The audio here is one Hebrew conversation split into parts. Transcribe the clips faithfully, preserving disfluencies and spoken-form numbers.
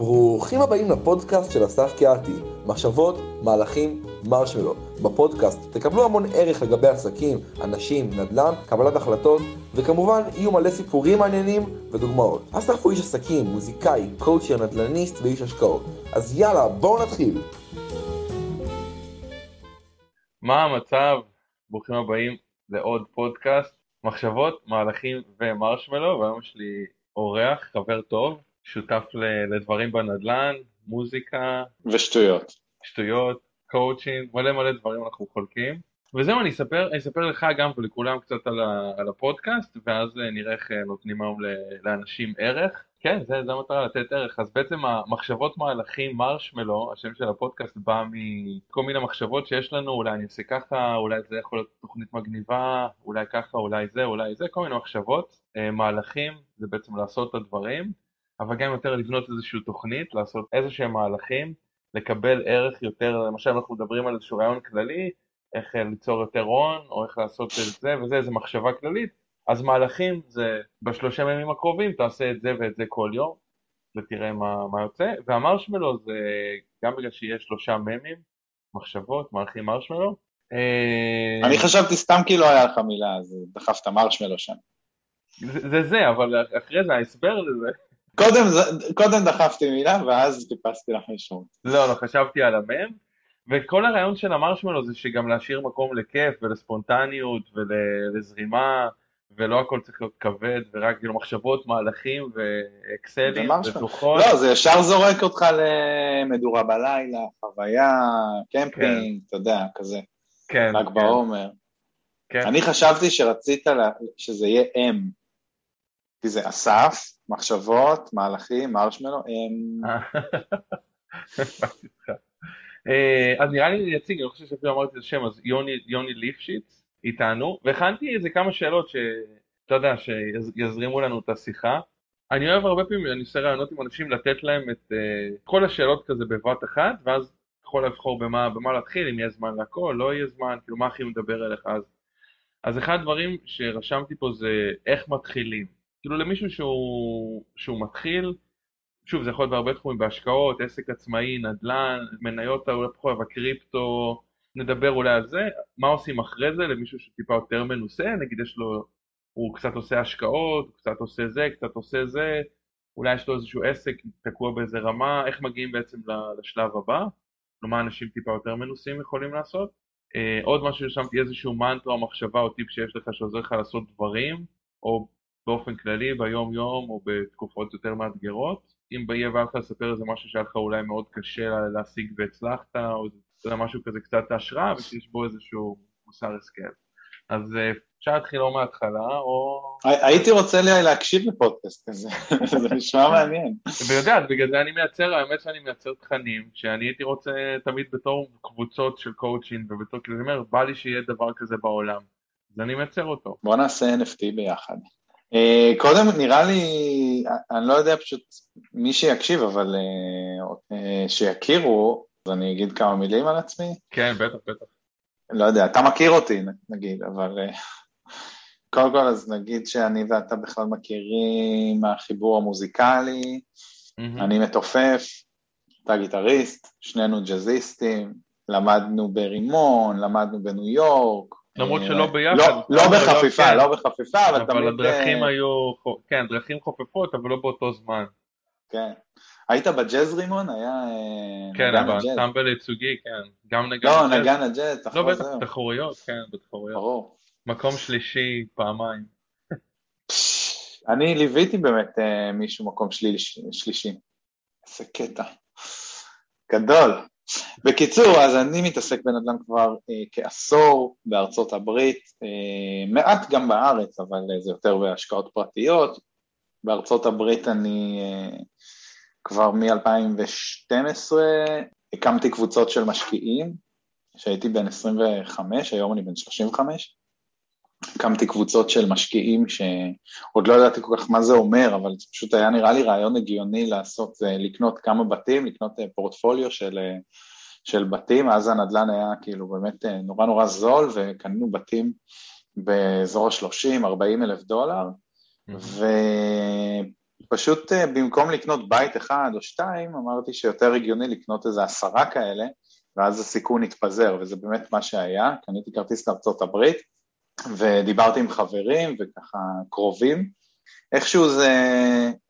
ברוכים הבאים לפודקאסט של אסף קהתי, מחשבות, מהלכים, מרשמלו. בפודקאסט תקבלו המון ערך לגבי עסקים, אנשים, נדל"ן, קבלת החלטות, וכמובן יהיו מלא סיפורים מעניינים ודוגמאות. אסף הוא איש עסקים, מוזיקאי, קואוצ'ר, נדל"ניסט ואיש השקעות. אז יאללה, בואו נתחיל. מה המצב? ברוכים הבאים לעוד פודקאסט, מחשבות, מהלכים ומרשמלו, והיום יש לי אורח, חבר טוב. שותף לדברים בנדלן, מוזיקה. ושטויות. שטויות, קואוצ'ינג, מלא מלא דברים אנחנו חולקים. וזה מה אני אספר, אני אספר לך גם ולכולם קצת על הפודקאסט, ואז נראה איך נותנים היום לאנשים ערך. כן, זה, זה מטרה לתת ערך. אז בעצם המחשבות מהלכים, מרשמלו, השם של הפודקאסט בא מכל מיני מחשבות שיש לנו, אולי אני אעשה ככה, אולי זה יכול להיות תוכנית מגניבה, אולי ככה, אולי זה, אולי זה, כל מיני מחשבות. מהלכים, זה בעצם לעשות את הדברים. אבל גם יותר לבנות איזושהי תוכנית, לעשות איזשהם מהלכים, לקבל ערך יותר, למשל אנחנו מדברים על איזשהו רעיון כללי, איך ליצור יותר הון, או איך לעשות את זה וזה, איזו מחשבה כללית, אז מהלכים זה בשלושה ימים הקרובים, תעשה את זה ואת זה כל יום, ותראה מה, מה יוצא, והמרשמלו זה גם בגלל שיש שלושה ממים, מחשבות, מהלכים מרשמלו. אני חשבתי סתם כי לא היה לך מילה, אז דחפת מרשמלו שם. זה זה, זה אבל אחרי זה ההסבר לזה, קודם, קודם דחפתי מילה, ואז טיפסתי לך משהו. לא, לא, חשבתי על המם, וכל הרעיון של המרשמלו זה שגם להשאיר מקום לכיף ולספונטניות ולזרימה, ולא הכל צריך להיות כבד, ורק כאילו מחשבות, מהלכים ואקסלים ותוחות. לא, זה ישר זורק אותך למדורה בלילה, חוויה, קמפינג, אתה יודע, כזה. כן. רק בעומר. כן. אני חשבתי שרצית שזה יהיה אם. כי זה אסף, מחשבות, מהלכים, מרשמלו, הם... אז נראה לי יציג, אני לא חושב שאפילו אמרתי את השם, אז יוני ליפשיץ איתנו, והכנתי איזה כמה שאלות שאתה יודע, שיזרימו לנו את השיחה. אני אוהב הרבה פעמים, אני עושה רעיונות עם אנשים לתת להם את כל השאלות כזה בבת אחת, ואז יכול לבחור במה להתחיל, אם יהיה זמן לכל, לא יהיה זמן, כאילו מה הכי מדבר אליך אז. אז אחד הדברים שרשמתי פה זה איך מתחילים. כאילו למישהו שהוא, שהוא מתחיל, שוב זה יכול להיות בהרבה תחומים, בהשקעות, עסק עצמאי, נדל"ן, מניות, אולי פחות, אבל קריפטו, נדבר אולי על זה, מה עושים אחרי זה למישהו שטיפה יותר מנוסה, נגיד יש לו, הוא קצת עושה השקעות, קצת עושה זה, קצת עושה זה, אולי יש לו איזשהו עסק, תקוע באיזה רמה, איך מגיעים בעצם לשלב הבא, כלומר אנשים טיפה יותר מנוסים יכולים לעשות, עוד משהו ששמתי איזשהו מנטרה או מחשבה או טיפ שיש לך שעוזר לך לעשות דברים, או באופן כללי, ביום יום או בתקופות יותר מאתגרות. אם יהיה בא לך לספר איזה משהו שהיה לך אולי מאוד קשה להשיג והצלחת, או זה משהו כזה קצת השראה, ושיש בו איזשהו מוסר הסכם. אז אפשר להתחיל או מההתחלה, או... הייתי רוצה להקשיב לפודקאסט כזה, זה נשמע מעניין. ויודעת, בגלל זה אני מייצר, האמת שאני מייצר תכנים, שאני הייתי רוצה תמיד בתור קבוצות של קואוצ'ינג, ובתור כזה, אני אומר, בא לי שיהיה דבר כזה בעולם, אז אני מייצר אותו. בוא נעשה אן אף טי ביחד. קודם נראה לי, אני לא יודע פשוט מי שיקשיב, אבל שיכירו, אז אני אגיד כמה מילים על עצמי. כן, בטח, בטח. לא יודע, אתה מכיר אותי נגיד, אבל קודם כל אז נגיד שאני ואתה בכלל מכירים מהחיבור המוזיקלי, אני מתופף, אתה גיטריסט, שנינו ג'אזיסטים, למדנו ברימון, למדנו בניו יורק, למרות שלא ביחד. לא בחפיפה, לא בחפיפה, אבל תמיד... אבל הדרכים היו, כן, דרכים חופפות, אבל לא באותו זמן. כן. היית בג'אז רימון? היה... כן, אבל סמבל ייצוגי, כן. גם נגן הג'אז. לא, נגן הג'אז, תחור זהו. לא, בטח, תחרויות, כן, בתחרויות. ברור. מקום שלישי, פעמיים. אני ליוויתי באמת מישהו מקום שלישי. איזה קטע. גדול. בקיצור, אז אני מתעסק בנדל"ן כבר אה, כעשור בארצות הברית, אה, מעט גם בארץ, אבל אה, זה יותר בהשקעות פרטיות. בארצות הברית אני אה, כבר מ-אלפיים ושתים עשרה הקמתי קבוצות של משקיעים, שהייתי בין עשרים וחמש, היום אני בין שלושים וחמש, הקמתי קבוצות של משקיעים שעוד לא ידעתי כל כך מה זה אומר, אבל זה פשוט היה נראה לי רעיון הגיוני לעשות, לקנות כמה בתים, לקנות פורטפוליו של, של בתים, אז הנדלן היה כאילו באמת נורא נורא זול, וקנינו בתים באזור ה-שלושים, ארבעים אלף דולר, mm-hmm. פשוט במקום לקנות בית אחד או שתיים, אמרתי שיותר הגיוני לקנות איזה עשרה כאלה, ואז הסיכון התפזר, וזה באמת מה שהיה. קניתי כרטיס לארצות הברית, ודיברתי עם חברים וככה קרובים, איכשהו זה,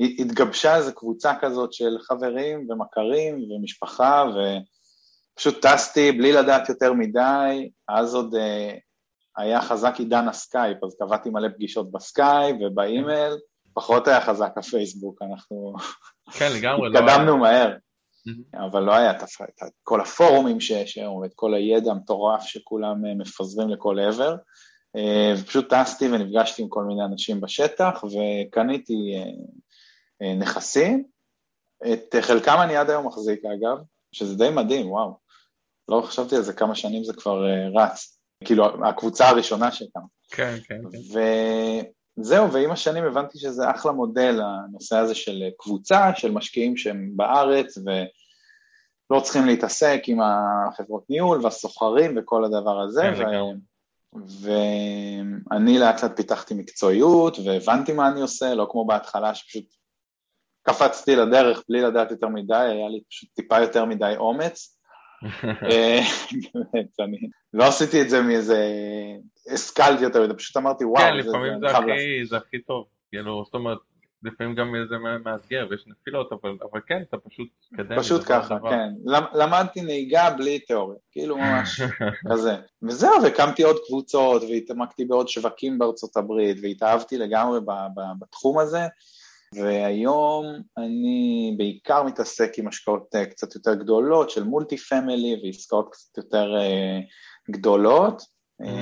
התגבשה איזו קבוצה כזאת של חברים ומכרים ומשפחה, ופשוט טסתי בלי לדעת יותר מדי, אז עוד היה חזק עידן הסקייפ, אז קבעתי מלא פגישות בסקייפ ובאימייל, פחות היה חזק הפייסבוק, אנחנו התקדמנו מהר, אבל לא היה את כל הפורומים שיש היום, את כל הידע המטורף שכולם מפזרים לכל עבר, ופשוט טסתי ונפגשתי עם כל מיני אנשים בשטח, וקניתי נכסים, את חלקם אני עד היום מחזיק אגב, שזה די מדהים, וואו, לא חשבתי על זה כמה שנים זה כבר רץ, כאילו הקבוצה הראשונה שכמה. כן, כן, כן. וזהו, ועם השנים הבנתי שזה אחלה מודל, הנושא הזה של קבוצה, של משקיעים שהם בארץ, ולא צריכים להתעסק עם החברות ניהול, והסוחרים וכל הדבר הזה, כן, והיום. ואני לאט לאט פיתחתי מקצועיות, והבנתי מה אני עושה, לא כמו בהתחלה שפשוט קפצתי לדרך בלי לדעת יותר מדי, היה לי פשוט טיפה יותר מדי אומץ, באמת, אני לא עשיתי את זה מאיזה, הסקלתי יותר, פשוט אמרתי וואו. כן, לפעמים זה הכי טוב, זאת אומרת, לפעמים גם זה מאתגר, ויש נפילות, אבל כן, אתה פשוט קדם. פשוט ככה, כן. למדתי נהיגה בלי תיאוריה, כאילו ממש כזה. וזהו, וקמתי עוד קבוצות, והתעמקתי בעוד שווקים בארצות הברית, והתאהבתי לגמרי בתחום הזה, והיום אני בעיקר מתעסק עם השקעות קצת יותר גדולות, של מולטי פמילי, ועסקאות קצת יותר גדולות.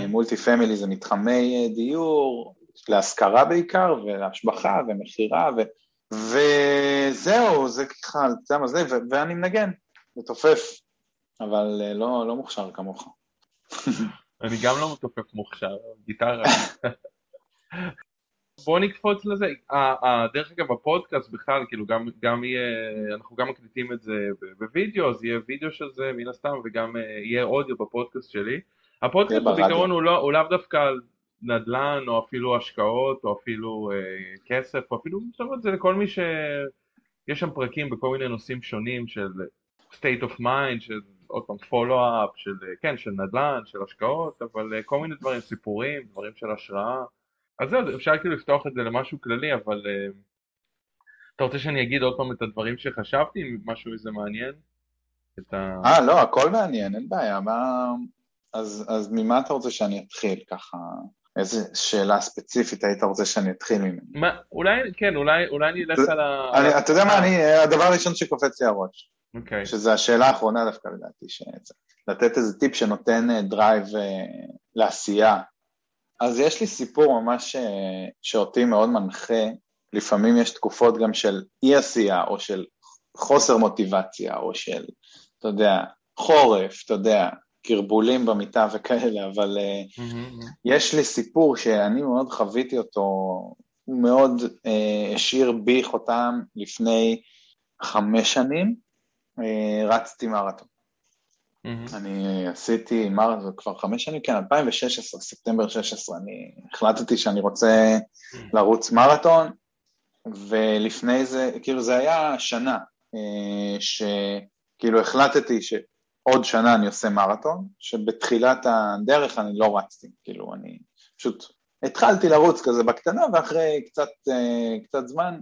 מולטי פמילי זה מתחמי דיור, להשכרה בעיקר, ולהשבחה, ומחירה, ו... וזהו, זה ככה, זה מזלב, ו... ואני מנגן, ותופף, אבל לא, לא מוכשר כמוך. אני גם לא מתופף מוכשר, גיטרה. בוא נקפוץ לזה, דרך אגב, הפודקאסט בכלל, כאילו גם, גם יהיה, אנחנו גם מקליטים את זה בווידאו, אז יהיה וידאו של זה מן הסתם, וגם יהיה אודיו בפודקאסט שלי. הפודקאסט בעיקרון הוא, לא, הוא לאו דווקא על... נדלן, או אפילו השקעות, או אפילו אה, כסף, או אפילו, זאת אומרת, זה לכל מי ש... יש שם פרקים בכל מיני נושאים שונים של state of mind, של עוד פעם follow-up, של, כן, של נדלן, של השקעות, אבל אה, כל מיני דברים, סיפורים, דברים של השראה. אז זהו, אפשר כאילו לפתוח את זה למשהו כללי, אבל אה, אתה רוצה שאני אגיד עוד פעם את הדברים שחשבתי, משהו איזה מעניין? ה... אה, לא, הכל מעניין, אין בעיה, מה... אז, אז ממה אתה רוצה שאני אתחיל ככה? איזו שאלה ספציפית היית רוצה שאני אתחיל ממנו? אולי, כן, אולי, אולי אני אלך על ה... אתה יודע מה, אני, הדבר הראשון שקופץ לי הראש, שזו השאלה האחרונה דווקא לדעתי, לתת איזה טיפ שנותן דרייב לעשייה. אז יש לי סיפור ממש שאותי מאוד מנחה, לפעמים יש תקופות גם של אי עשייה, או של חוסר מוטיבציה, או של, אתה יודע, חורף, אתה יודע, קרבולים במיטה וכאלה, אבל mm-hmm. יש לי סיפור שאני מאוד חוויתי אותו, הוא מאוד אה, השאיר בי חותם לפני חמש שנים, אה, רצתי מרתון. Mm-hmm. אני עשיתי מרתון כבר חמש שנים, כן, אלפיים ושש עשרה, ספטמבר שש עשרה, אני החלטתי שאני רוצה mm-hmm. לרוץ מרתון, ולפני זה, כאילו זה היה שנה, אה, שכאילו החלטתי ש... עוד שנה אני עושה מרתון, שבתחילת הדרך אני לא רצתי, כאילו אני פשוט התחלתי לרוץ כזה בקטנה, ואחרי קצת, קצת זמן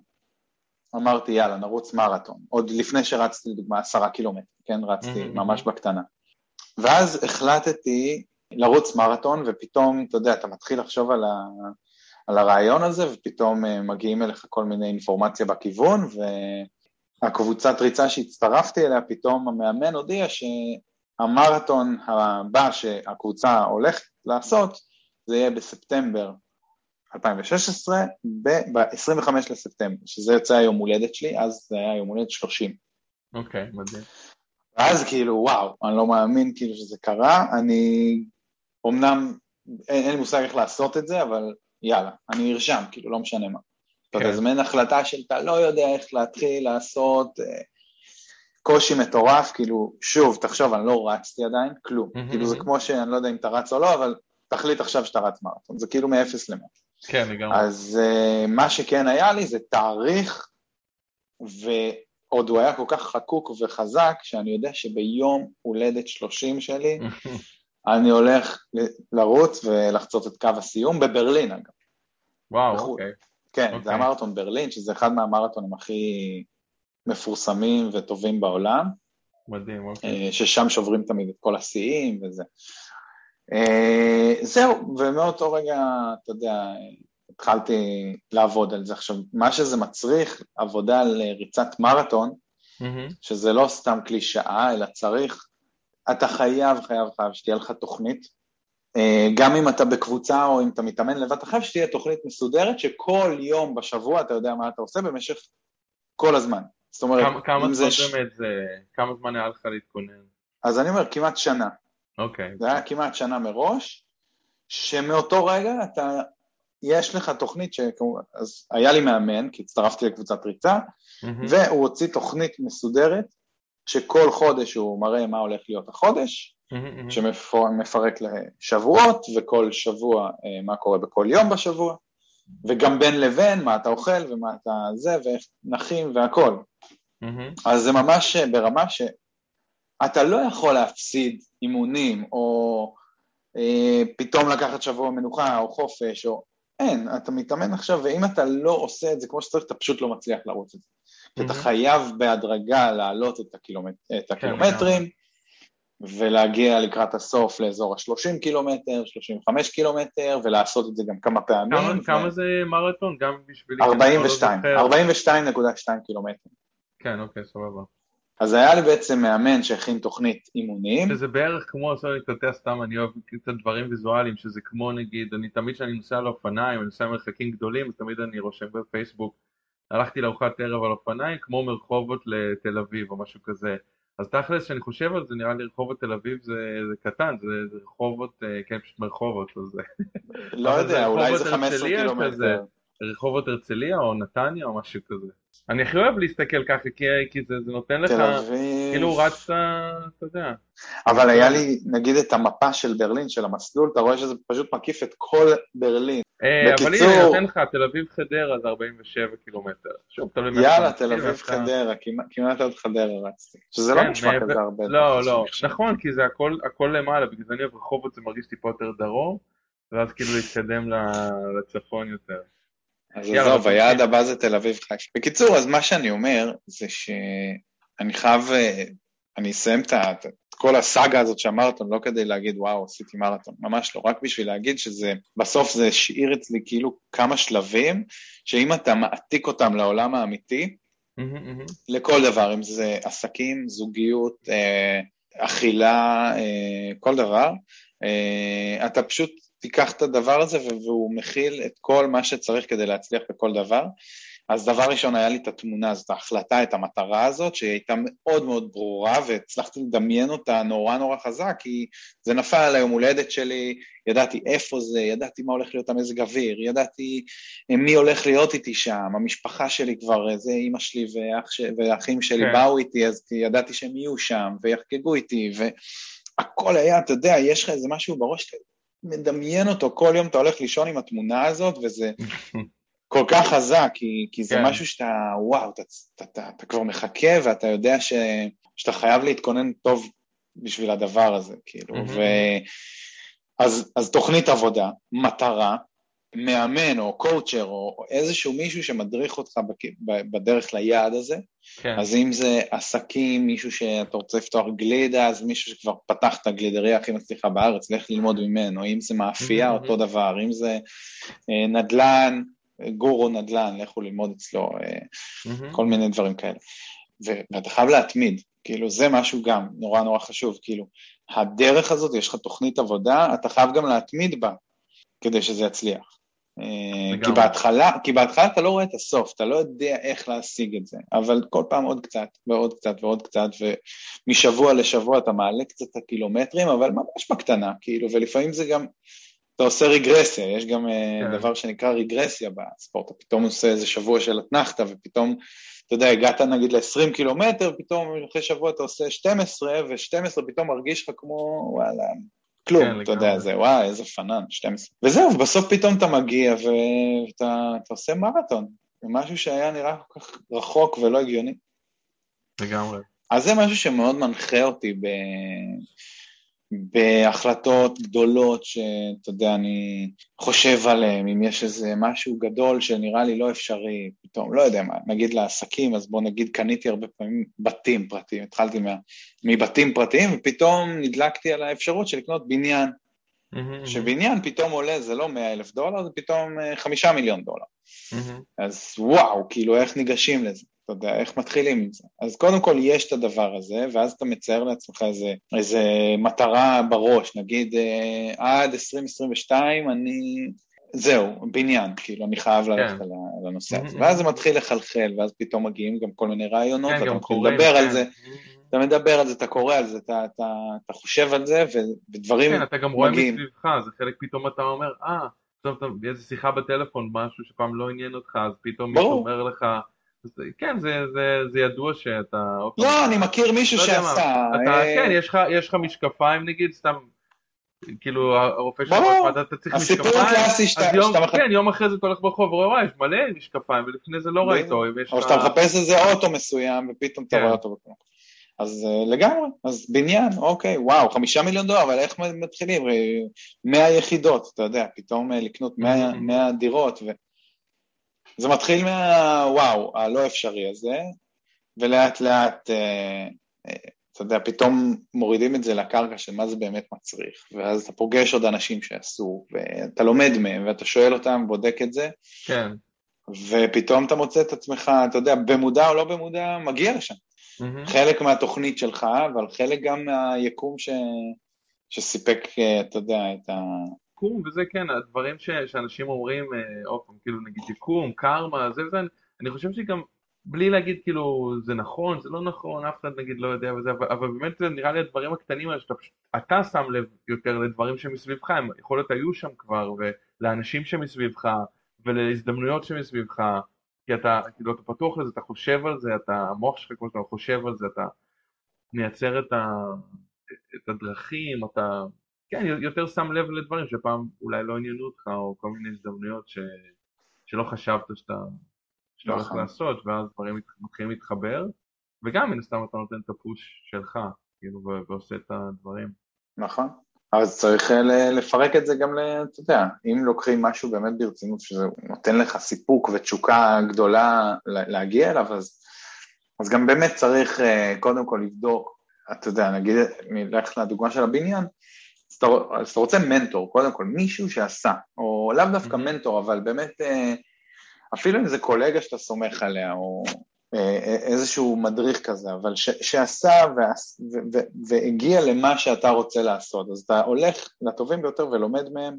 אמרתי יאללה נרוץ מרתון, עוד לפני שרצתי לדוגמה עשרה קילומטר, כן רצתי ממש בקטנה, ואז החלטתי לרוץ מרתון, ופתאום אתה יודע אתה מתחיל לחשוב על, ה, על הרעיון הזה, ופתאום מגיעים אליך כל מיני אינפורמציה בכיוון, ו... הקבוצת ריצה שהצטרפתי אליה, פתאום המאמן הודיע שהמרתון הבא שהקבוצה הולכת לעשות, זה יהיה בספטמבר אלפיים ושש עשרה, ב-עשרים וחמישה לספטמבר, שזה יוצא היום הולדת שלי, אז זה היה יום הולדת שלושים. אוקיי, מדהים. ואז כאילו, וואו, אני לא מאמין כאילו שזה קרה, אני, אמנם, אין לי מושג איך לעשות את זה, אבל יאללה, אני ארשם, כאילו, לא משנה מה. אתה תזמן החלטה של אתה לא יודע איך להתחיל לעשות קושי מטורף, כאילו, שוב, תחשוב, אני לא רצתי עדיין, כלום. כאילו זה כמו שאני לא יודע אם אתה רץ או לא, אבל תחליט עכשיו שאתה רץ מרתון, זה כאילו מאפס למאה. כן, לגמרי. אז מה שכן היה לי זה תאריך ועוד הוא היה כל כך חקוק וחזק, שאני יודע שביום הולדת שלושים שלי, אני הולך לרוץ ולחצות את קו הסיום בברלין אגב. וואו, אוקיי. כן, זה המרתון ברלין, שזה אחד מהמרתונים הכי מפורסמים וטובים בעולם. מדהים, אוקיי. ששם שוברים תמיד את כל השיאים וזה. זהו, ומאותו רגע, אתה יודע, התחלתי לעבוד על זה. עכשיו, מה שזה מצריך, עבודה על ריצת מרתון, שזה לא סתם קלישאה, אלא צריך, אתה חייב, חייב, חייב, שתהיה לך תוכנית, גם אם אתה בקבוצה או אם אתה מתאמן לבד, אתה חייב שתהיה תוכנית מסודרת, שכל יום בשבוע אתה יודע מה אתה עושה במשך כל הזמן. זאת אומרת, כמה זמן היה לך להתכונן? אז אני אומר, כמעט שנה. אוקיי. זה היה כמעט שנה מראש, שמאותו רגע אתה, יש לך תוכנית, אז היה לי מאמן, כי הצטרפתי לקבוצת ריצה, והוא הוציא תוכנית מסודרת, שכל חודש הוא מראה מה הולך להיות החודש, שמפרק לשבועות, וכל שבוע מה קורה בכל יום בשבוע, וגם בין לבין מה אתה אוכל ומה אתה זה, ואיך נחים והכל. אז זה ממש ברמה שאתה לא יכול להפסיד אימונים, או פתאום לקחת שבוע מנוחה, או חופש, או אין, אתה מתאמן עכשיו, ואם אתה לא עושה את זה כמו שצריך, אתה פשוט לא מצליח לרוץ את זה. אתה חייב בהדרגה להעלות את הקילומטרים, ולהגיע לקראת הסוף לאזור ה-שלושים קילומטר, שלושים וחמישה קילומטר, ולעשות את זה גם כמה פעמים. כמה זה מרתון? גם בשבילי... ארבעים ושתיים, ארבעים ושתיים נקודה שתיים קילומטר. כן, אוקיי, סבבה. אז היה לי בעצם מאמן שהכין תוכנית אימונים. שזה בערך כמו, אני קוטע סתם, אני אוהב את הדברים ויזואליים, שזה כמו נגיד, אני תמיד שאני נוסע לאופניים, אני נוסע מרחקים גדולים, תמיד אני רושם בפייסבוק, הלכתי לארוחת ערב על אופניים, כמו מרחובות לתל אביב או משהו כזה. אז תכלס שאני חושב על זה, נראה לי רחובות תל אביב זה, זה קטן, זה, זה רחובות, כן, פשוט מרחובות. אז... לא יודע, אולי זה חמש עשרה קילומטר. כזה, רחובות הרצליה או נתניה או משהו כזה. אני הכי אוהב להסתכל ככה, כי, כי זה, זה נותן לך, אביב. כאילו רצת, אתה יודע. אבל היה לי, נגיד, את המפה של ברלין, של המסלול, אתה רואה שזה פשוט מקיף את כל ברלין. אבל הנה, נותן לך, תל אביב חדרה זה ארבעים ושבע קילומטר. יאללה, תל אביב חדרה, כמעט עוד חדרה רצתי. שזה לא נשמע כזה הרבה. לא, לא, נכון, כי זה הכל למעלה, בגלל אני אוהב רחובות, זה מרגיש טיפה יותר דרום, ואז כאילו להתקדם לצפון יותר. אז עזוב, היעד הבא זה תל אביב חדרה. בקיצור, אז מה שאני אומר, זה שאני חייב, אני אסיים את כל הסאגה הזאת שהמרתון, לא כדי להגיד, וואו, עשיתי מרתון, ממש לא, רק בשביל להגיד שזה, בסוף זה השאיר אצלי כאילו כמה שלבים, שאם אתה מעתיק אותם לעולם האמיתי, לכל דבר, אם זה עסקים, זוגיות, אכילה, כל דבר, אתה פשוט תיקח את הדבר הזה, והוא מכיל את כל מה שצריך כדי להצליח בכל דבר. אז דבר ראשון היה לי את התמונה הזאת, ההחלטה, את המטרה הזאת, שהיא הייתה מאוד מאוד ברורה, והצלחתי לדמיין אותה נורא נורא חזק, כי זה נפל על היום הולדת שלי, ידעתי איפה זה, ידעתי מה הולך להיות המזג אוויר, ידעתי מי הולך להיות איתי שם, המשפחה שלי כבר, זה אמא שלי ואחים שלי כן. באו איתי, אז ידעתי שהם יהיו שם, ויחגגו איתי, והכל היה, אתה יודע, יש לך איזה משהו בראש, מדמיין אותו, כל יום אתה הולך לישון עם התמונה הזאת, וזה... כל כך חזק, כי, כי זה משהו שאתה, וואו, אתה, אתה, אתה, אתה כבר מחכה, ואתה יודע ש, שאתה חייב להתכונן טוב בשביל הדבר הזה, כאילו, ו, אז, אז תוכנית עבודה, מטרה, מאמן או קואוצ'ר, או איזשהו מישהו שמדריך אותך בדרך ליעד הזה, אז אם זה עסקים, מישהו שאתה רוצה לפתוח גלידה, אז מישהו שכבר פתח את הגלידריה הכי מצליחה בארץ, לך ללמוד ממנו, אם זה מאפייה, אותו דבר, אם זה נדלן, גורו נדלן, לכו ללמוד אצלו, כל מיני דברים כאלה. ואתה חייב להתמיד, כאילו זה משהו גם נורא נורא חשוב, כאילו הדרך הזאת, יש לך תוכנית עבודה, אתה חייב גם להתמיד בה, כדי שזה יצליח. כי בהתחלה, כי בהתחלה אתה לא רואה את הסוף, אתה לא יודע איך להשיג את זה, אבל כל פעם עוד קצת, ועוד קצת, ועוד קצת, ומשבוע לשבוע אתה מעלה קצת את הקילומטרים, אבל ממש בקטנה, כאילו, ולפעמים זה גם... אתה עושה רגרסיה, יש גם דבר שנקרא רגרסיה בספורט, אתה פתאום עושה איזה שבוע של התנחת, ופתאום, אתה יודע, הגעת נגיד ל-עשרים קילומטר, פתאום אחרי שבוע אתה עושה שתים עשרה, ו-שתים עשרה פתאום מרגיש לך כמו, וואלה, כלום, אתה יודע, זה, וואי, איזה פנן, שתים עשרה. וזהו, בסוף פתאום אתה מגיע, ואתה עושה מרתון, משהו שהיה נראה כל כך רחוק ולא הגיוני. לגמרי. אז זה משהו שמאוד מנחה אותי ב... בהחלטות גדולות שאתה יודע, אני חושב עליהן, אם יש איזה משהו גדול שנראה לי לא אפשרי, פתאום, לא יודע מה, נגיד לעסקים, אז בוא נגיד, קניתי הרבה פעמים בתים פרטיים, התחלתי מה, מבתים פרטיים, ופתאום נדלקתי על האפשרות של לקנות בניין, mm-hmm. שבניין פתאום עולה, זה לא מאה אלף דולר, זה פתאום חמישה מיליון דולר, mm-hmm. אז וואו, כאילו איך ניגשים לזה? אתה יודע, איך מתחילים עם זה? אז קודם כל יש את הדבר הזה, ואז אתה מצייר לעצמך איזה, איזה מטרה בראש, נגיד, אה, עד עשרים עשרים ושתיים אני, זהו, בניין, כאילו, אני חייב ללכת yeah. על הנושא הזה, mm-hmm. ואז זה מתחיל לחלחל, ואז פתאום מגיעים גם כל מיני רעיונות, yeah, אתה קוראים, מדבר yeah. על זה, mm-hmm. אתה מדבר על זה, אתה קורא על זה, אתה, אתה, אתה חושב על זה, ודברים מגיעים. כן, אתה גם רואה מסביבך, זה חלק פתאום אתה אומר, אה, פתאום איזו שיחה בטלפון, משהו שפעם לא עניין אותך, אז פתאום מישהו אומר לך, כן, זה, זה, זה ידוע שאתה... לא, אני מכיר מישהו שעשה. כן, יש לך, יש לך משקפיים, נגיד, סתם, כאילו, הרופא שלך, אתה צריך משקפיים, כן, יום אחרי זה אתה הולך ברחוב, רואה, יש מלא משקפיים, ולפני זה לא ראית, או שאתה מחפש איזה אוטו מסוים, ופתאום אתה רואה אותו בקום. אז לגמרי, אז בניין, אוקיי, וואו, חמישה מיליון דולר, אבל איך מתחילים? מאה יחידות, אתה יודע, פתאום לקנות מאה דירות, ו... זה מתחיל מהוואו, הלא אפשרי הזה, ולאט לאט, אה, אה, אתה יודע, פתאום מורידים את זה לקרקע של מה זה באמת מצריך, ואז אתה פוגש עוד אנשים שעשו, ואתה לומד מהם, ואתה שואל אותם, בודק את זה, כן. ופתאום אתה מוצא את עצמך, אתה יודע, במודע או לא במודע, מגיע לשם. Mm-hmm. חלק מהתוכנית שלך, אבל חלק גם מהיקום ש... שסיפק, אתה יודע, את ה... קום, וזה כן, הדברים ש, שאנשים אומרים, אופן, כאילו נגיד יקום, קרמה, זה וזה, אני חושב שגם בלי להגיד כאילו זה נכון, זה לא נכון, אף אחד נגיד לא יודע וזה, אבל, אבל באמת זה נראה לי הדברים הקטנים, שאתה אתה שם לב יותר לדברים שמסביבך, הם יכול להיות היו שם כבר, ולאנשים שמסביבך, ולהזדמנויות שמסביבך, כי אתה כאילו אתה פתוח לזה, אתה חושב על זה, אתה המוח שלך כמו שאתה חושב על זה, אתה מייצר את, ה, את הדרכים, אתה... כן, יותר שם לב לדברים שפעם אולי לא עניינו אותך, או כל מיני הזדמנויות ש... שלא חשבת שאתה, שאתה הולך לעשות, ואז דברים מתחילים להתחבר, וגם מן הסתם אתה נותן את הפוש שלך, כאילו, ו... ועושה את הדברים. נכון, אז צריך לפרק את זה גם, אתה יודע, אם לוקחים משהו באמת ברצינות, שזה נותן לך סיפוק ותשוקה גדולה להגיע אליו, אז, אז גם באמת צריך קודם כל לבדוק, אתה יודע, נגיד, נלך לדוגמה של הבניין, אז אתה רוצה מנטור, קודם כל, מישהו שעשה, או לאו דווקא מנטור, אבל באמת, אפילו אם זה קולגה שאתה סומך עליה, או איזשהו מדריך כזה, אבל שעשה והגיע למה שאתה רוצה לעשות, אז אתה הולך לטובים ביותר ולומד מהם,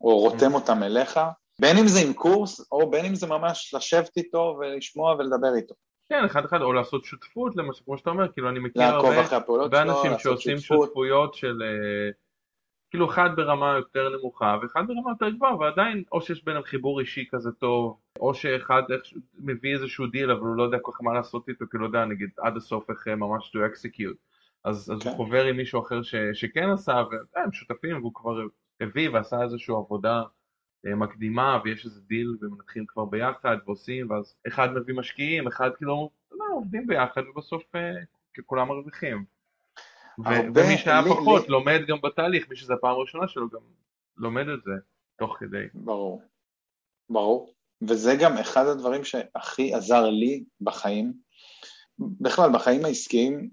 או רותם אותם אליך, בין אם זה עם קורס, או בין אם זה ממש לשבת איתו ולשמוע ולדבר איתו. כן, אחד אחד, או לעשות שותפות, למשל, כמו שאתה אומר, כאילו אני מכיר הרבה אנשים שעושים שותפויות של... כאילו אחד ברמה יותר נמוכה, ואחד ברמה יותר גבוהה, ועדיין, או שיש ביניהם חיבור אישי כזה טוב, או שאחד מביא איזשהו דיל, אבל הוא לא יודע כל כך מה לעשות איתו, כי לא יודע, נגיד, עד הסוף איך ממש to execute. אז הוא חובר עם מישהו אחר שכן עשה, והם שותפים, והוא כבר הביא ועשה איזושהי עבודה מקדימה, ויש איזה דיל, ומנתחים כבר ביחד, ועושים, ואז אחד מביא משקיעים, אחד כאילו, לא, עובדים ביחד, ובסוף כולם מרוויחים. ומי שהיה פחות לומד גם בתהליך, מי שזה הפעם הראשונה שלו גם לומד את זה תוך כדי. ברור, ברור, וזה גם אחד הדברים שהכי עזר לי בחיים, בכלל בחיים העסקיים,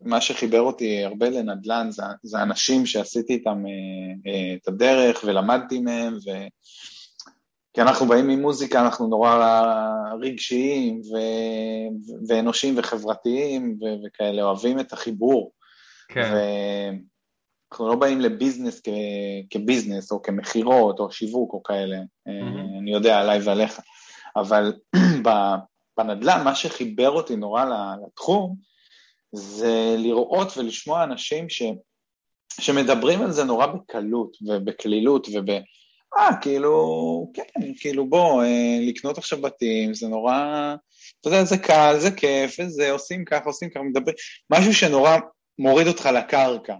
מה שחיבר אותי הרבה לנדל"ן, זה, זה אנשים שעשיתי איתם אה, אה, את הדרך ולמדתי מהם, ו... כי אנחנו באים ממוזיקה, אנחנו נורא רגשיים ו... ו... ואנושיים וחברתיים ו... וכאלה, אוהבים את החיבור. כן. ואנחנו לא באים לביזנס כ... כביזנס, או כמחירות, או שיווק, או כאלה, mm-hmm. אני יודע עליי ועליך, אבל בנדל"ן, מה שחיבר אותי נורא לתחום, זה לראות ולשמוע אנשים ש... שמדברים על זה נורא בקלות, ובקלילות, וב... אה, כאילו, כן, כאילו בוא, לקנות עכשיו בתים, זה נורא, אתה יודע, זה קל, זה כיף, וזה, עושים כך, עושים כך, מדברים, משהו שנורא... מוריד אותך לקרקע,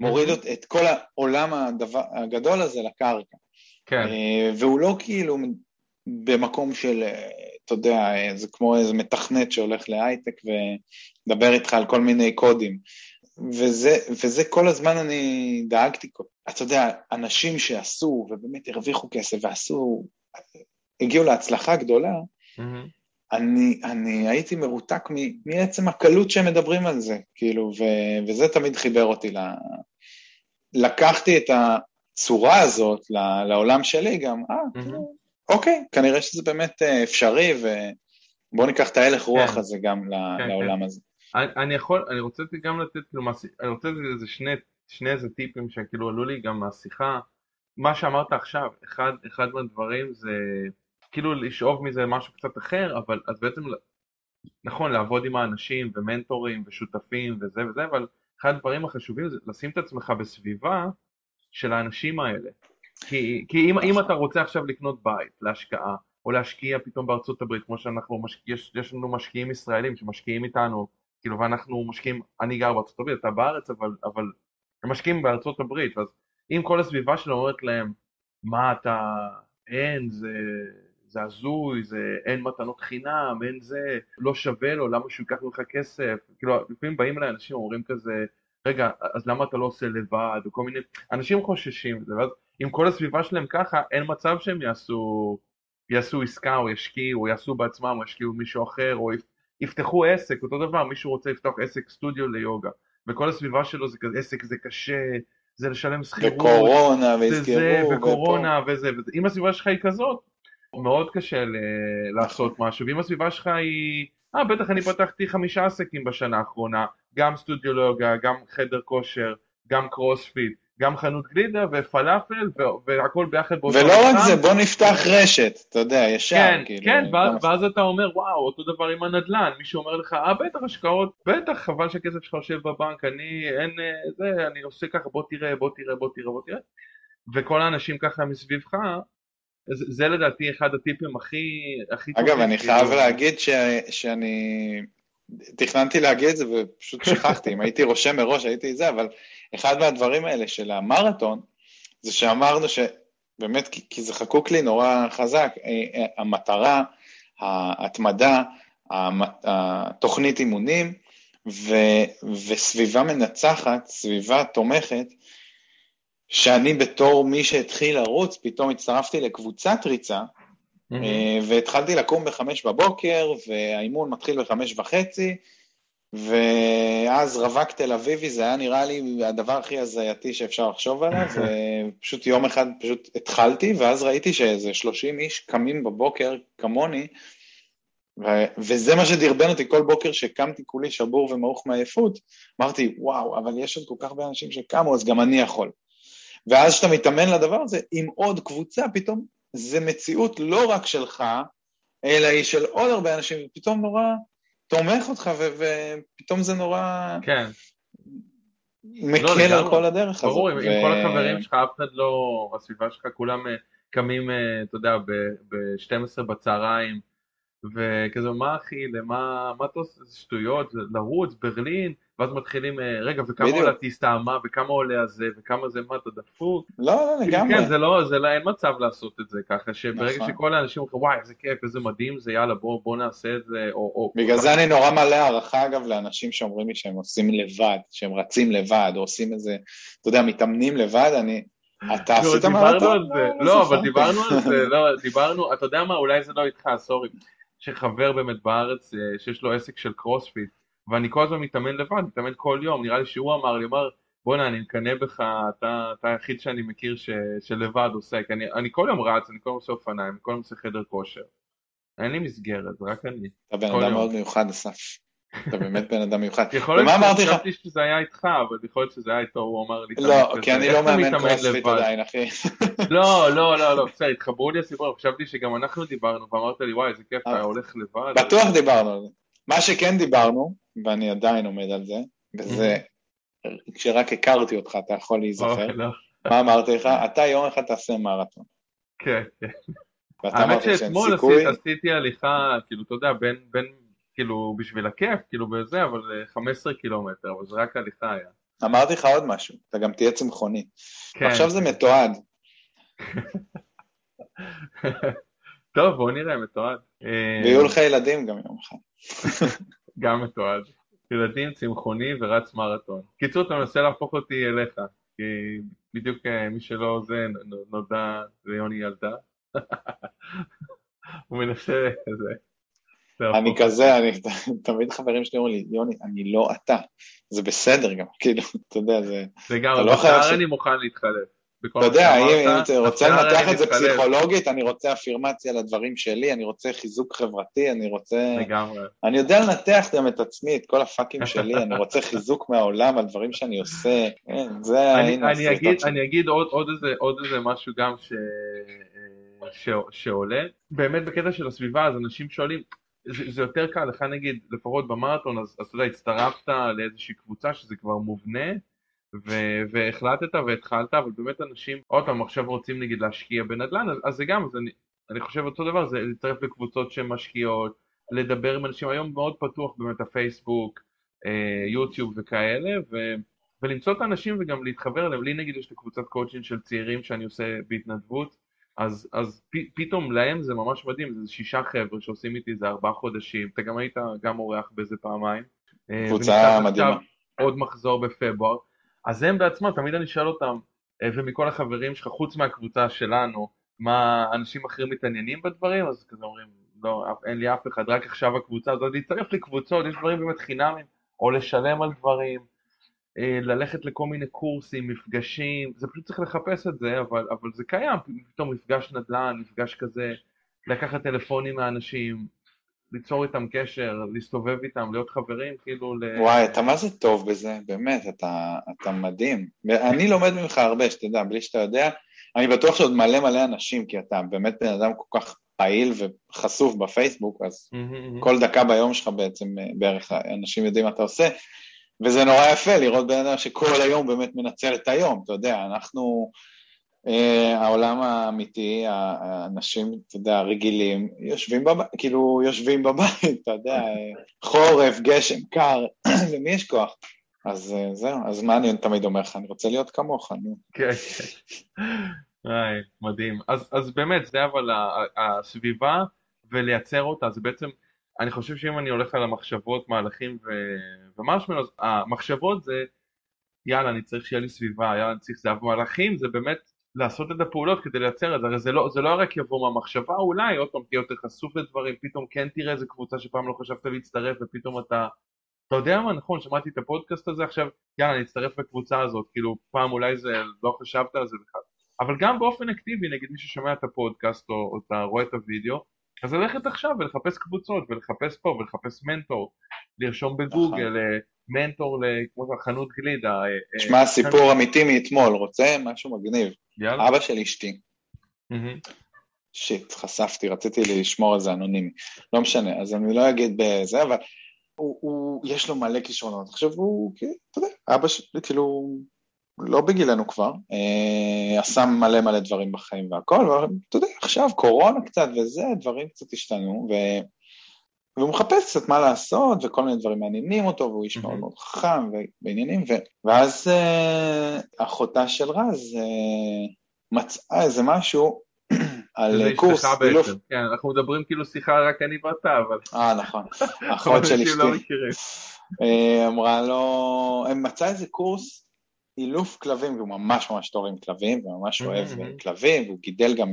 מוריד mm-hmm. את כל העולם הדבר, הגדול הזה לקרקע, כן. והוא לא כאילו במקום של אתה יודע, זה כמו איזה מתכנת שהולך להייטק ודבר איתך על כל מיני קודים. וזה, וזה כל הזמן אני דאגתי. אתה יודע, אנשים שעשו ובאמת הרוויחו כסף ועשו, הגיעו להצלחה גדולה, mm-hmm. אני, אני הייתי מרותק מ, מעצם הקלות שהם מדברים על זה, כאילו, ו, וזה תמיד חיבר אותי. ל, לקחתי את הצורה הזאת ל, לעולם שלי גם, אה, ah, mm-hmm. אוקיי, כנראה שזה באמת אפשרי, ובואו ניקח את ההלך רוח כן. הזה גם כן, לעולם כן. הזה. אני, אני יכול, אני רוצה גם לתת, כאילו, אני רוצה לתת איזה שני, שני איזה טיפים שכאילו עלו לי גם מהשיחה, מה שאמרת עכשיו, אחד, אחד מהדברים זה, כאילו לשאוב מזה משהו קצת אחר, אבל אז בעצם, נכון, לעבוד עם האנשים ומנטורים ושותפים וזה וזה, אבל אחד הדברים החשובים זה לשים את עצמך בסביבה של האנשים האלה. כי, כי אם, אם אתה רוצה עכשיו לקנות בית להשקעה, או להשקיע פתאום בארצות הברית, כמו שאנחנו, יש, יש לנו משקיעים ישראלים שמשקיעים איתנו, כאילו, ואנחנו משקיעים, אני גר בארצות הברית, אתה בארץ, אבל, אבל הם משקיעים בארצות הברית, אז אם כל הסביבה שלו אומרת להם, מה אתה, אין, זה... זה הזוי, זה אין מתנות חינם, אין זה, לא שווה לו, למה שהוא ייקח לך כסף? כאילו, לפעמים באים אליי אנשים ואומרים כזה, רגע, אז למה אתה לא עושה לבד? וכל מיני, אנשים חוששים, ואז אם כל הסביבה שלהם ככה, אין מצב שהם יעשו, יעשו עסקה או ישקיעו, או יעשו בעצמם, או ישקיעו מישהו אחר, או יפתחו עסק, אותו דבר, מישהו רוצה לפתוח עסק סטודיו ליוגה, וכל הסביבה שלו זה כזה, עסק זה קשה, זה לשלם שכירות, וקורונה, והזכירו, וקורונה, וזה, וזה. אם הסביבה שלך היא כזאת, מאוד קשה לעשות משהו, ואם הסביבה שלך היא, אה בטח אני פתחתי חמישה עסקים בשנה האחרונה, גם סטודיו יוגה, גם חדר כושר, גם קרוספיט, גם חנות גלידה ופלאפל, והכל ביחד באותו ולא רק זה, בוא נפתח רשת, אתה יודע, ישר. כן, כן, ואז אתה אומר, וואו, אותו דבר עם הנדל"ן, מישהו אומר לך, אה בטח השקעות, בטח, חבל שהכסף שלך יושב בבנק, אני אין, זה, אני עושה ככה, בוא תראה, בוא תראה, בוא תראה, בוא תראה, וכל האנשים ככה מסביבך, זה, זה לדעתי אחד הטיפים הכי... הכי אגב, אני חייב כאילו... להגיד ש, שאני תכננתי להגיד את זה ופשוט שכחתי, אם הייתי רושם מראש הייתי זה, אבל אחד מהדברים האלה של המרתון, זה שאמרנו שבאמת, כי, כי זה חקוק לי נורא חזק, המטרה, ההתמדה, התוכנית אימונים, ו, וסביבה מנצחת, סביבה תומכת, שאני בתור מי שהתחיל לרוץ, פתאום הצטרפתי לקבוצת ריצה, mm-hmm. והתחלתי לקום בחמש בבוקר, והאימון מתחיל בחמש וחצי, ואז רווק תל אביבי, זה היה נראה לי הדבר הכי הזייתי שאפשר לחשוב עליו, ופשוט יום אחד פשוט התחלתי, ואז ראיתי שאיזה שלושים איש קמים בבוקר כמוני, ו- וזה מה שדרבן אותי כל בוקר שקמתי כולי שבור ומעוך מעייפות, אמרתי, וואו, אבל יש עוד כל כך באנשים שקמו, אז גם אני יכול. ואז שאתה מתאמן לדבר הזה, עם עוד קבוצה, פתאום זה מציאות לא רק שלך, אלא היא של עוד הרבה אנשים, ופתאום נורא תומך אותך, ופתאום זה נורא כן. מקל לא, על כל הדרך ברור, הזאת. ברור, עם, ו... עם כל החברים שלך, אף אחד לא, הסביבה שלך, כולם קמים, אתה יודע, ב-שתים עשרה בצהריים, וכזה, מה אחי, למה, מה אתה עושה, שטויות, לרוץ, ברלין, ואז מתחילים, רגע, וכמה עולה תסתעמה, וכמה עולה הזה, וכמה זה מה, אתה דפוק? לא, לא, לגמרי. כן, זה לא, זה לא, אין מצב לעשות את זה ככה, שברגע שכל האנשים אומרים, וואי, איזה כיף, איזה מדהים, זה יאללה, בוא, בוא נעשה את זה, או, או... בגלל זה אני נורא מלא הערכה, אגב, לאנשים שאומרים לי שהם עושים לבד, שהם רצים לבד, או עושים איזה, אתה יודע, מתאמנים לבד, אני... אתה עשית מרתון? לא, אבל דיברנו על זה, לא, דיברנו, אתה יודע מה, אולי זה לא איתך, סורי, שחבר באמת בארץ, שיש לו עסק של קרוספיט, ואני כל הזמן מתאמן לבד, מתאמן כל יום, נראה לי שהוא אמר לי, אמר, בוא'נה, אני מקנה בך, אתה, אתה היחיד שאני מכיר ש, שלבד עושה, כי אני, אני כל יום רץ, אני כל יום עושה אופניים, אני כל יום עושה חדר כושר. אין לי מסגרת, רק אני. אתה בן אדם יום. מאוד מיוחד, אסף. אתה באמת בן אדם מיוחד. יכול להיות שחשבתי שזה היה איתך, אבל יכול להיות שזה היה איתו, הוא אמר לי... לא, כי אני לא מאמן קרוספיט עדיין, אחי. לא, לא, לא, לא, בסדר, התחברו לי הסיפור, חשבתי שגם אנחנו דיברנו, ואמרת לי, וואי, איזה כיף, אתה הולך לבד. בטוח דיברנו על זה. מה שכן דיברנו, ואני עדיין עומד על זה, וזה, כשרק הכרתי אותך, אתה יכול להיזכר, מה אמרתי לך? אתה יום אחד תעשה מרתון. כן, כן. האמת שאתמול עשיתי הליכה, כאילו, אתה יודע, בין, כאילו, בשביל הכיף, כאילו, בזה, אבל חמישה עשר קילומטר, אבל זה רק הליכה היה. אמרתי לך עוד משהו, אתה גם תהיה צמחוני. עכשיו זה מתועד. טוב, בואו נראה, מתועד. ויהיו לך ילדים גם יום אחד. גם מתועד. ילדים, צמחוני ורץ מרתון. קיצור, אתה מנסה להפוך אותי אליך, כי בדיוק מי שלא זה נודע, זה יוני ילדה. הוא מנסה זה. אני כזה, אני תמיד חברים שלי אומרים לי, יוני, אני לא אתה. זה בסדר גם, כאילו, אתה יודע, זה... זה גם, בשער אני מוכן להתחלף. אתה יודע, אם אתה רוצה לנתח את זה פסיכולוגית, אני רוצה אפירמציה לדברים שלי, אני רוצה חיזוק חברתי, אני רוצה... אני יודע לנתח גם את עצמי, את כל הפאקים שלי, אני רוצה חיזוק מהעולם על דברים שאני עושה. אני אגיד עוד איזה משהו גם שעולה. באמת בקטע של הסביבה, אז אנשים שואלים, זה יותר קל לך נגיד, לפחות במרתון, אז אתה יודע, הצטרפת לאיזושהי קבוצה שזה כבר מובנה, והחלטת והתחלת, אבל באמת אנשים, אותם עכשיו רוצים נגיד להשקיע בנדל"ן, אז זה גם, אני חושב אותו דבר, זה להתרף בקבוצות שמשקיעות, לדבר עם אנשים, היום מאוד פתוח באמת הפייסבוק, יוטיוב וכאלה, ולמצוא את האנשים וגם להתחבר אליהם, לי נגיד יש לי קבוצת קואוצ'ינג של צעירים שאני עושה בהתנדבות, אז פתאום להם זה ממש מדהים, זה שישה חבר'ה שעושים איתי זה ארבעה חודשים, אתה גם היית גם אורח באיזה פעמיים, קבוצה מדהימה, עוד מחזור בפברואר, אז הם בעצמם, תמיד אני שואל אותם, ומכל החברים שלך, חוץ מהקבוצה שלנו, מה אנשים אחרים מתעניינים בדברים, אז כזה אומרים, לא, אין לי אף אחד, רק עכשיו הקבוצה, אז להצטרף לקבוצות, יש דברים באמת חינמים, או לשלם על דברים, ללכת לכל מיני קורסים, מפגשים, זה פשוט צריך לחפש את זה, אבל, אבל זה קיים, פתאום מפגש נדל"ן, מפגש כזה, לקחת טלפונים מהאנשים, ליצור איתם קשר, להסתובב איתם, להיות חברים, כאילו... וואי, אתה מה זה טוב בזה, באמת, אתה, אתה מדהים. אני לומד ממך הרבה, שאתה יודע, בלי שאתה יודע, אני בטוח שעוד מלא מלא אנשים, כי אתה באמת בן אדם כל כך פעיל וחשוף בפייסבוק, אז כל דקה ביום שלך בעצם בערך אנשים יודעים מה אתה עושה, וזה נורא יפה לראות בן אדם שכל היום באמת מנצל את היום, אתה יודע, אנחנו... העולם האמיתי, האנשים, אתה יודע, רגילים, יושבים בבית, כאילו יושבים בבית, אתה יודע, חורף, גשם, קר, למי יש כוח? אז זהו, אז מה אני תמיד אומר לך? אני רוצה להיות כמוך, נו. כן, כן. מדהים. אז באמת, זה אבל הסביבה ולייצר אותה, זה בעצם, אני חושב שאם אני הולך על המחשבות, מהלכים ומרשמלו, המחשבות זה, יאללה, אני צריך שיהיה לי סביבה, יאללה, אני צריך זה, אבל מהלכים זה באמת, לעשות את הפעולות כדי לייצר את זה, הרי זה לא, זה לא רק יבוא מהמחשבה, אולי עוד פעם תהיה יותר חשוף לדברים, פתאום כן תראה איזה קבוצה שפעם לא חשבת להצטרף, ופתאום אתה, אתה יודע מה, נכון, שמעתי את הפודקאסט הזה עכשיו, יאללה, אני אצטרף לקבוצה הזאת, כאילו פעם אולי זה, לא חשבת על זה בכלל, אבל גם באופן אקטיבי, נגיד מי ששומע את הפודקאסט, או, או אתה רואה את הוידאו, אז ללכת עכשיו ולחפש קבוצות, ולחפש פה, ולחפש מנטור, לרשום בגוגל, מנטור לכמו חנות גלידה. שמע, סיפור אמיתי מאתמול, רוצה משהו מגניב. אבא של אשתי. שיט, חשפתי, רציתי לשמור את זה אנונימי. לא משנה, אז אני לא אגיד בזה, אבל יש לו מלא כישרונות. עכשיו הוא, אתה יודע, אבא שלי כאילו, לא בגילנו כבר, עשה מלא מלא דברים בחיים והכל, ואתה יודע, עכשיו קורונה קצת וזה, דברים קצת השתנו, ו... והוא מחפש קצת מה לעשות, וכל מיני דברים מעניינים אותו, והוא איש מאוד מאוד חכם, ובעניינים, ו... ואז uh, אחותה של רז uh, מצאה איזה משהו על קורס. זה אשתך בעצם, כן, אנחנו מדברים כאילו שיחה רק אני ואתה, אבל... אה, נכון, אחות של אשתי. אמרה לו, הם מצאה איזה קורס, אילוף כלבים, והוא ממש ממש טוב עם כלבים, והוא ממש אוהב כלבים, והוא גידל גם,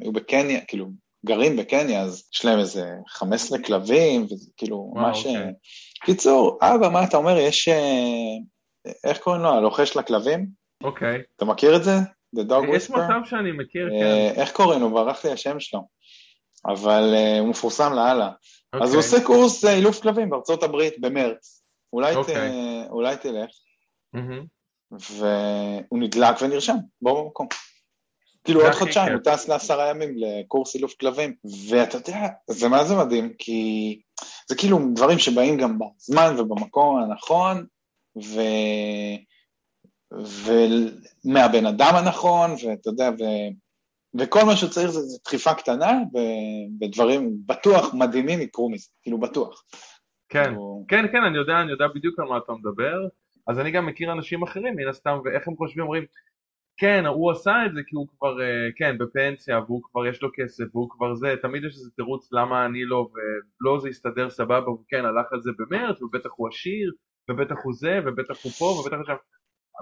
הוא בקניה, כאילו, גרים בקניה, אז יש להם איזה חמישה עשר כלבים, וזה כאילו ממש... קיצור, אבא, מה אתה אומר, יש... איך קוראים לו? הלוחש לכלבים? אוקיי. אתה מכיר את זה? The Dog Whisperer? יש מצב שאני מכיר, כן. איך קוראים? הוא ברח לי השם שלו, אבל הוא מפורסם להלאה. אז הוא עושה קורס אילוף כלבים בארצות הברית במרץ. אולי תלך. והוא נדלק ונרשם, בואו במקום. כאילו עוד חודשיים, הוא טס לעשרה ימים לקורס אילוף כלבים, ואתה יודע, זה מה זה מדהים, כי זה כאילו דברים שבאים גם בזמן ובמקום הנכון, ומהבן אדם הנכון, ואתה יודע, וכל מה שצריך זה דחיפה קטנה, ודברים בטוח מדהימים יקרו מזה, כאילו בטוח. כן, כן, אני יודע, אני יודע בדיוק על מה אתה מדבר, אז אני גם מכיר אנשים אחרים, מן הסתם, ואיך הם חושבים, אומרים, כן, הוא עשה את זה כי הוא כבר, כן, בפנסיה, והוא כבר יש לו כסף, והוא כבר זה, תמיד יש איזה תירוץ למה אני לא, ולא זה הסתדר סבבה, וכן, הלך על זה במרץ, ובטח הוא עשיר, ובטח הוא זה, ובטח הוא פה, ובטח עכשיו,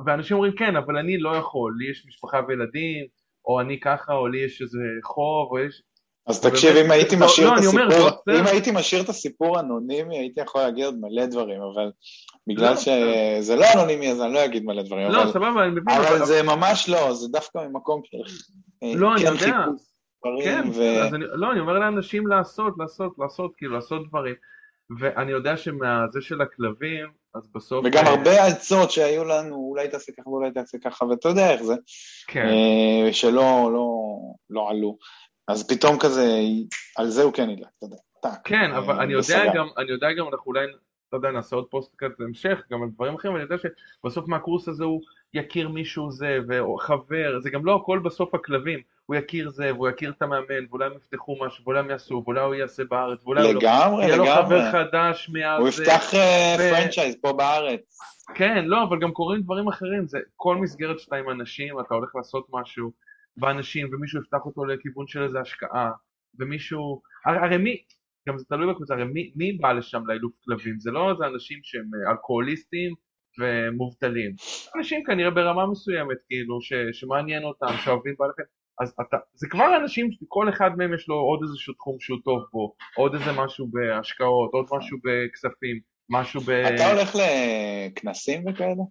ואנשים אומרים, כן, אבל אני לא יכול, לי יש משפחה וילדים, או אני ככה, או לי יש איזה חוב, או יש... אז תקשיב, אם הייתי משאיר את הסיפור, אם הייתי משאיר את הסיפור אנונימי, הייתי יכול להגיד עוד מלא דברים, אבל בגלל שזה לא אנונימי, אז אני לא אגיד מלא דברים. לא, סבבה, אני מבין. אבל זה ממש לא, זה דווקא ממקום של... לא, אני יודע. כן, לא, אני אומר לאנשים לעשות, לעשות, לעשות, כאילו, לעשות דברים. ואני יודע שמהזה של הכלבים, אז בסוף... וגם הרבה עצות שהיו לנו, אולי תעשה ככה, אולי תעשה ככה, ואתה יודע איך זה. כן. שלא, לא עלו. אז פתאום כזה, על זה הוא כן ידע, אתה יודע. כן, אבל אני יודע גם, אני יודע גם, אנחנו אולי, אתה יודע, נעשה עוד פוסט כזה המשך, גם על דברים אחרים, ואני יודע שבסוף מהקורס הזה הוא יכיר מישהו זה, וחבר, זה גם לא הכל בסוף הכלבים, הוא יכיר זה, והוא יכיר את המאמן, ואולי הם יפתחו משהו, ואולי הם יעשו, ואולי הוא יעשה בארץ, ואולי הוא לא... לגמרי, לגמרי. יהיה לו חבר חדש מאז... הוא יפתח פרנצ'ייז פה בארץ. כן, לא, אבל גם קוראים דברים אחרים, זה כל מסגרת שאתה עם אנשים, אתה הולך לעשות משהו, באנשים, ומישהו יפתח אותו לכיוון של איזו השקעה, ומישהו, הרי מי, גם זה תלוי בקבוצה, הרי מי, מי בא לשם לאילוף כלבים? זה לא איזה אנשים שהם אלכוהוליסטים ומובטלים. אנשים כנראה ברמה מסוימת, כאילו, ש, שמעניין אותם, שאוהבים בעלי חיים, אז אתה, זה כבר אנשים שכל אחד מהם יש לו עוד איזשהו תחום שהוא טוב בו, עוד איזה משהו בהשקעות, עוד משהו בכספים, משהו ב... אתה הולך לכנסים וכאלה?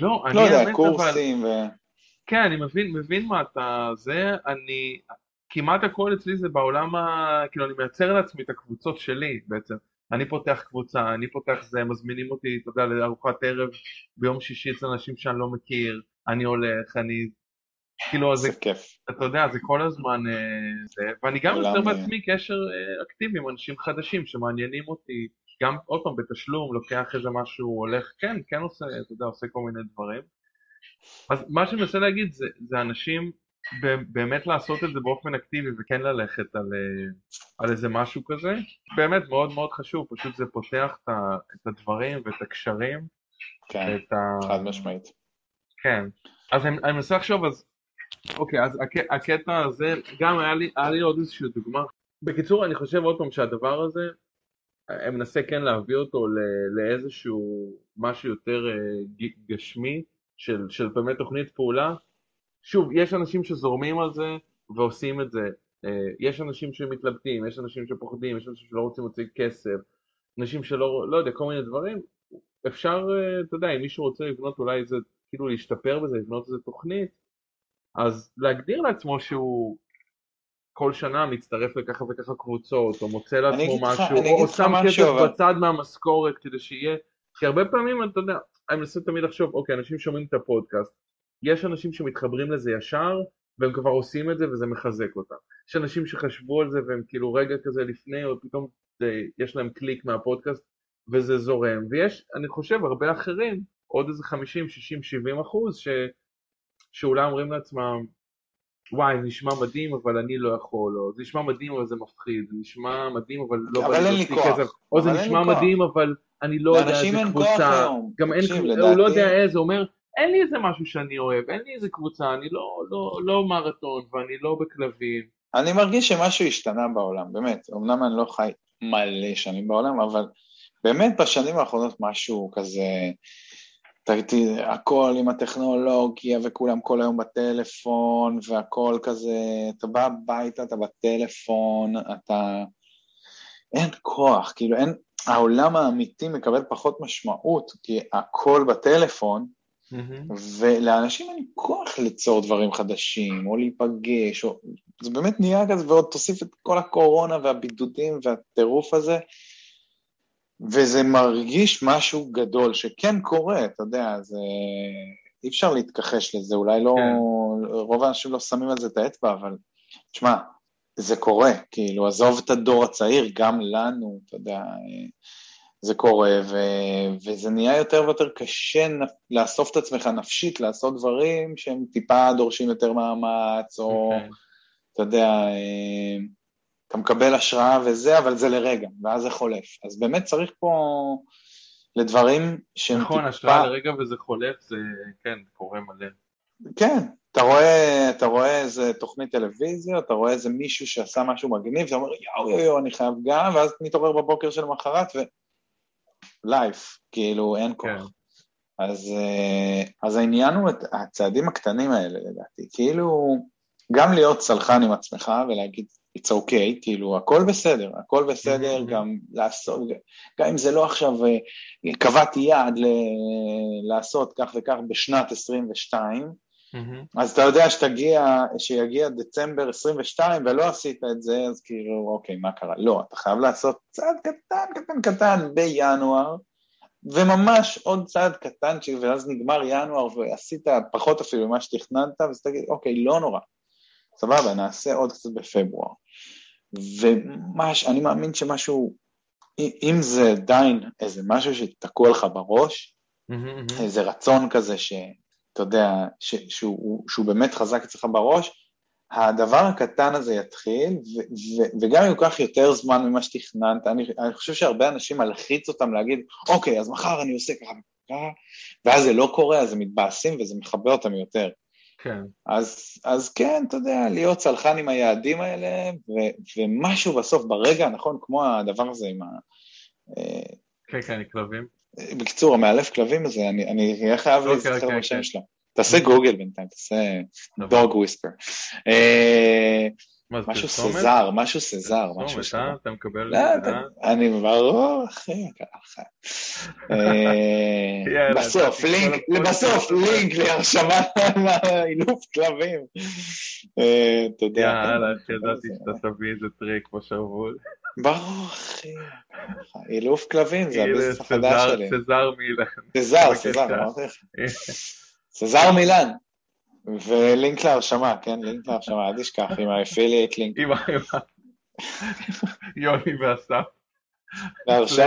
לא, אני... לא יודע, קורסים ו... כן, אני מבין, מבין מה אתה זה, אני, כמעט הכל אצלי זה בעולם, ה, כאילו אני מייצר לעצמי את הקבוצות שלי בעצם, אני פותח קבוצה, אני פותח זה, מזמינים אותי, אתה יודע, לארוחת ערב ביום שישי אצל אנשים שאני לא מכיר, אני הולך, אני, כאילו, זה, זה כיף. אתה יודע, זה כל הזמן, זה, ואני גם יוצר בעצמי קשר אקטיבי עם אנשים חדשים שמעניינים אותי, גם עוד פעם בתשלום, לוקח איזה משהו, הולך, כן, כן עושה, אתה יודע, עושה כל מיני דברים. אז מה שאני מנסה להגיד זה, זה אנשים באמת לעשות את זה באופן אקטיבי וכן ללכת על, על איזה משהו כזה, באמת מאוד מאוד חשוב, פשוט זה פותח את, ה, את הדברים ואת הקשרים. כן, ה... חד משמעית. כן, אז אני, אני מנסה לחשוב, אז אוקיי, אז הק, הקטע הזה, גם היה לי, היה לי עוד איזושהי דוגמה. בקיצור, אני חושב עוד פעם שהדבר הזה, אני מנסה כן להביא אותו לא, לאיזשהו משהו יותר גשמי, של, של באמת תוכנית פעולה. שוב, יש אנשים שזורמים על זה ועושים את זה, יש אנשים שמתלבטים, יש אנשים שפוחדים, יש אנשים שלא רוצים להוציא כסף, אנשים שלא, לא יודע, כל מיני דברים, אפשר, אתה יודע, אם מישהו רוצה לבנות אולי זה, כאילו להשתפר בזה, לבנות איזה תוכנית, אז להגדיר לעצמו שהוא כל שנה מצטרף לככה וככה קבוצות, או מוצא לעצמו משהו, או, או שם כסף בצד מהמשכורת כדי שיהיה, כי הרבה פעמים, אתה יודע, אני מנסה תמיד לחשוב, אוקיי, אנשים שומעים את הפודקאסט, יש אנשים שמתחברים לזה ישר, והם כבר עושים את זה וזה מחזק אותם. יש אנשים שחשבו על זה והם כאילו רגע כזה לפני, או פתאום יש להם קליק מהפודקאסט וזה זורם. ויש, אני חושב, הרבה אחרים, עוד איזה חמישים, שישים, שבעים אחוז, ש... שאולי אומרים לעצמם, וואי, זה נשמע מדהים, אבל אני לא יכול, או זה נשמע מדהים, אבל זה מפחיד, זה נשמע מדהים, אבל לא... אבל אין לי כוח. או זה נשמע מדהים, אבל... אני לא יודע איזה קבוצה, גם אין, הוא לא יודע איזה, הוא אומר, אין לי איזה משהו שאני אוהב, אין לי איזה קבוצה, אני לא מרתון ואני לא בכלבים. אני מרגיש שמשהו השתנה בעולם, באמת, אמנם אני לא חי מלא שנים בעולם, אבל באמת בשנים האחרונות משהו כזה, הכל עם הטכנולוגיה וכולם כל היום בטלפון, והכל כזה, אתה בא הביתה, אתה בטלפון, אתה, אין כוח, כאילו אין, העולם האמיתי מקבל פחות משמעות, כי הכל בטלפון, mm-hmm. ולאנשים אין כוח ליצור דברים חדשים, או להיפגש, או... זה באמת נהיה כזה, ועוד תוסיף את כל הקורונה והבידודים והטירוף הזה, וזה מרגיש משהו גדול, שכן קורה, אתה יודע, זה... אי אפשר להתכחש לזה, אולי לא, yeah. רוב האנשים לא שמים על זה את האצבע, אבל תשמע, זה קורה, כאילו, עזוב את הדור הצעיר, גם לנו, אתה יודע, זה קורה, ו... וזה נהיה יותר ויותר קשה לאסוף את עצמך נפשית, לעשות דברים שהם טיפה דורשים יותר מאמץ, או, okay. אתה יודע, אתה מקבל השראה וזה, אבל זה לרגע, ואז זה חולף. אז באמת צריך פה לדברים שהם נכון, טיפה... נכון, השראה לרגע וזה חולף, זה, כן, קורה מלא. כן, אתה רואה, אתה רואה איזה תוכנית טלוויזיה, אתה רואה איזה מישהו שעשה משהו מגניב, אתה אומר, יאו, יאו, יאו, אני חייב גם, ואז נתעורר בבוקר של מחרת, ולייף, כאילו, אין כוח. אז, אז העניין הוא את הצעדים הקטנים האלה, לדעתי, כאילו, גם להיות סלחן עם עצמך, ולהגיד, it's okay, כאילו, הכל בסדר, הכל בסדר, גם לעשות, גם אם זה לא עכשיו, קבעתי יעד לעשות כך וכך בשנת עשרים ושתיים, אז אתה יודע שתגיע, שיגיע דצמבר עשרים ושתיים, ולא עשית את זה, אז כאילו, אוקיי, מה קרה? לא, אתה חייב לעשות צעד קטן, קטן, קטן, בינואר, וממש עוד צעד קטן, ואז נגמר ינואר, ועשית פחות אפילו מה שתכננת, ואז תגיד, אוקיי, לא נורא, סבבה, נעשה עוד קצת בפברואר. ואני מאמין שמשהו, אם זה עדיין איזה משהו שתקוע לך בראש, איזה רצון כזה ש... אתה יודע, ש, שהוא, שהוא באמת חזק אצלך בראש, הדבר הקטן הזה יתחיל, ו, ו, וגם יוקח יותר זמן ממה שתכננת, אני, אני חושב שהרבה אנשים מלחיץ אותם להגיד, אוקיי, אז מחר אני עושה ככה, ואז זה לא קורה, אז הם מתבאסים, וזה מחבר אותם יותר. כן. אז, אז כן, אתה יודע, להיות סלחן עם היעדים האלה, ו, ומשהו בסוף, ברגע, נכון, כמו הדבר הזה עם ה... כן, כן, אני כלבים. בקיצור, המאלף כלבים הזה, אני, אני יהיה חייב okay, להזכר okay, בשם okay. שלה. תעשה גוגל בינתיים, תעשה דוג וויספר. משהו סזר, משהו סזר. סזר, אה? אתה מקבל... לא, אתה, אני ברור, אחי, ככה. בסוף, לינק, בסוף, לינק להרשמה לאילוף כלבים. אתה יודע. יאללה, שדעתי שאתה תביא איזה טריק בשבול. ברור, אחי. אילוף כלבים, זה הביזנס החדש שלי. סזר מילן. סזר, סזר, אמרתי לך. סזר מילן. ולינק להרשמה, כן, לינק להרשמה, אל תשכח, עם האפילייט לינק. עם האפילייט. יוני ואסף. להרשמה.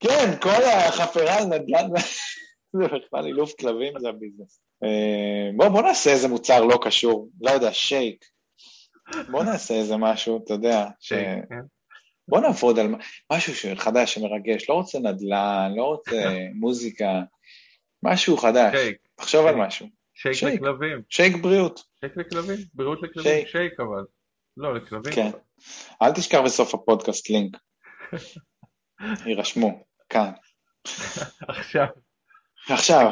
כן, כל החפרה על נדל"ן, זה בכלל אילוף כלבים, זה הביזנס. בואו נעשה איזה מוצר לא קשור, לא יודע, שייק. בוא נעשה איזה משהו, אתה יודע, ש... בוא נעבוד על משהו חדש שמרגש, לא רוצה נדל"ן, לא רוצה מוזיקה, משהו חדש, תחשוב על משהו. שייק לכלבים. שייק בריאות. שייק לכלבים, בריאות לכלבים, שייק אבל, לא לכלבים. כן, אל תשכח בסוף הפודקאסט לינק, יירשמו, כאן. עכשיו. עכשיו.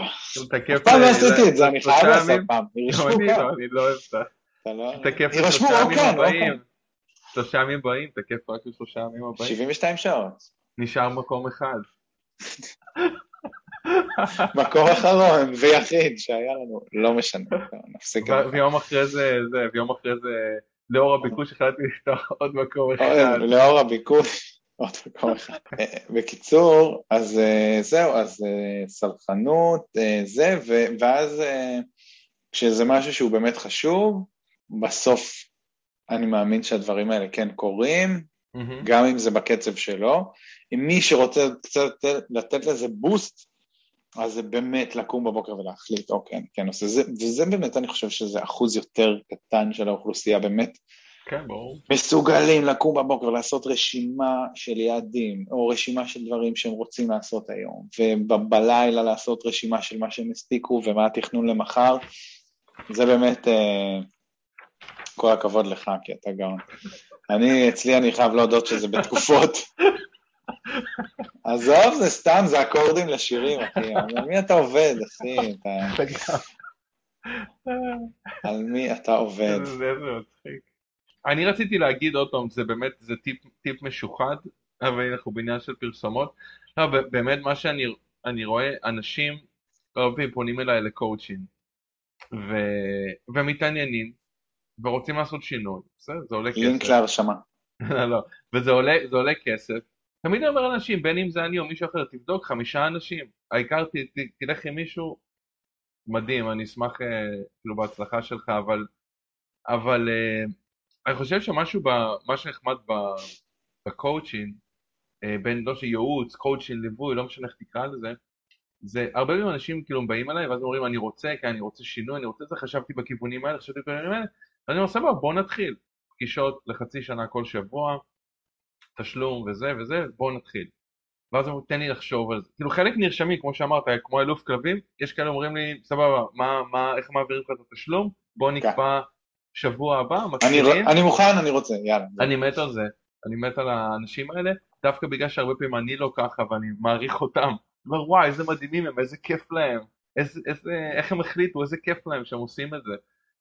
פעם לא עשיתי את זה, אני חייב לעשות פעם, יירשמו כאן. אני לא אוהב את זה. תרשמו, או כאן, או כאן. שלושה ימים הבאים, תקף רק לשלושה ימים הבאים. שבעים ושתיים שעות. נשאר מקום אחד. מקום אחרון ויחיד שהיה לנו, לא משנה, נפסיק. ויום אחרי זה, ויום אחרי זה, לאור הביקוש החלטתי לפתוח עוד מקום אחד. לאור הביקוש, עוד מקום אחד. בקיצור, אז זהו, אז סלחנות, זה, ואז כשזה משהו שהוא באמת חשוב, בסוף אני מאמין שהדברים האלה כן קורים, mm-hmm. גם אם זה בקצב שלו. אם מי שרוצה קצת לתת לזה בוסט, אז זה באמת לקום בבוקר ולהחליט, אוקיי, אני כן עושה. זה, וזה באמת, אני חושב שזה אחוז יותר קטן של האוכלוסייה, באמת כן, מסוגלים לקום בבוקר ולעשות רשימה של יעדים, או רשימה של דברים שהם רוצים לעשות היום, ובלילה לעשות רשימה של מה שהם הספיקו, ומה התכנון למחר. זה באמת... כל הכבוד לך, כי אתה גאון. אני, אצלי אני חייב להודות שזה בתקופות. עזוב, זה סתם, זה אקורדים לשירים, אחי. על מי אתה עובד, אחי? אתה גאון. על מי אתה עובד? זה מצחיק. אני רציתי להגיד עוד פעם, זה באמת, זה טיפ משוחד, אבל אנחנו בעניין של פרסומות. באמת, מה שאני רואה, אנשים רבים פונים אליי לקואוצ'ינג, ומתעניינים, ורוצים לעשות שינוי, בסדר? זה עולה כסף. לינק להרשמה. לא, לא. וזה עולה, זה עולה כסף. תמיד אומר אנשים, בין אם זה אני או מישהו אחר, תבדוק חמישה אנשים. העיקר תלך עם מישהו מדהים, אני אשמח כאילו בהצלחה שלך, אבל, אבל אני חושב שמשהו, מה שנחמד בקואוצ'ינג, בין לא שייעוץ, קואוצ'ינג, ליווי, לא משנה איך תקרא לזה, זה הרבה פעמים אנשים כאילו באים אליי, ואז אומרים, אני רוצה, כי אני רוצה שינוי, אני רוצה זה, חשבתי בכיוונים האלה, חשבתי בכיוונים האלה, אני אומר, סבבה, בואו נתחיל, פגישות לחצי שנה כל שבוע, תשלום וזה וזה, בואו נתחיל. ואז אמרו, תן לי לחשוב על זה. כאילו חלק נרשמי, כמו שאמרת, כמו אלוף כלבים, יש כאלה אומרים לי, סבבה, מה, מה, איך מעבירים לך את התשלום? בוא נקבע שבוע הבא, מתחילים. אני מוכן, אני רוצה, יאללה. אני מת על זה, אני מת על האנשים האלה, דווקא בגלל שהרבה פעמים אני לא ככה ואני מעריך אותם. אומר, וואי, איזה מדהימים הם, איזה כיף להם, איזה, איזה, איך הם החליטו, איזה כיף להם שהם עושים את זה.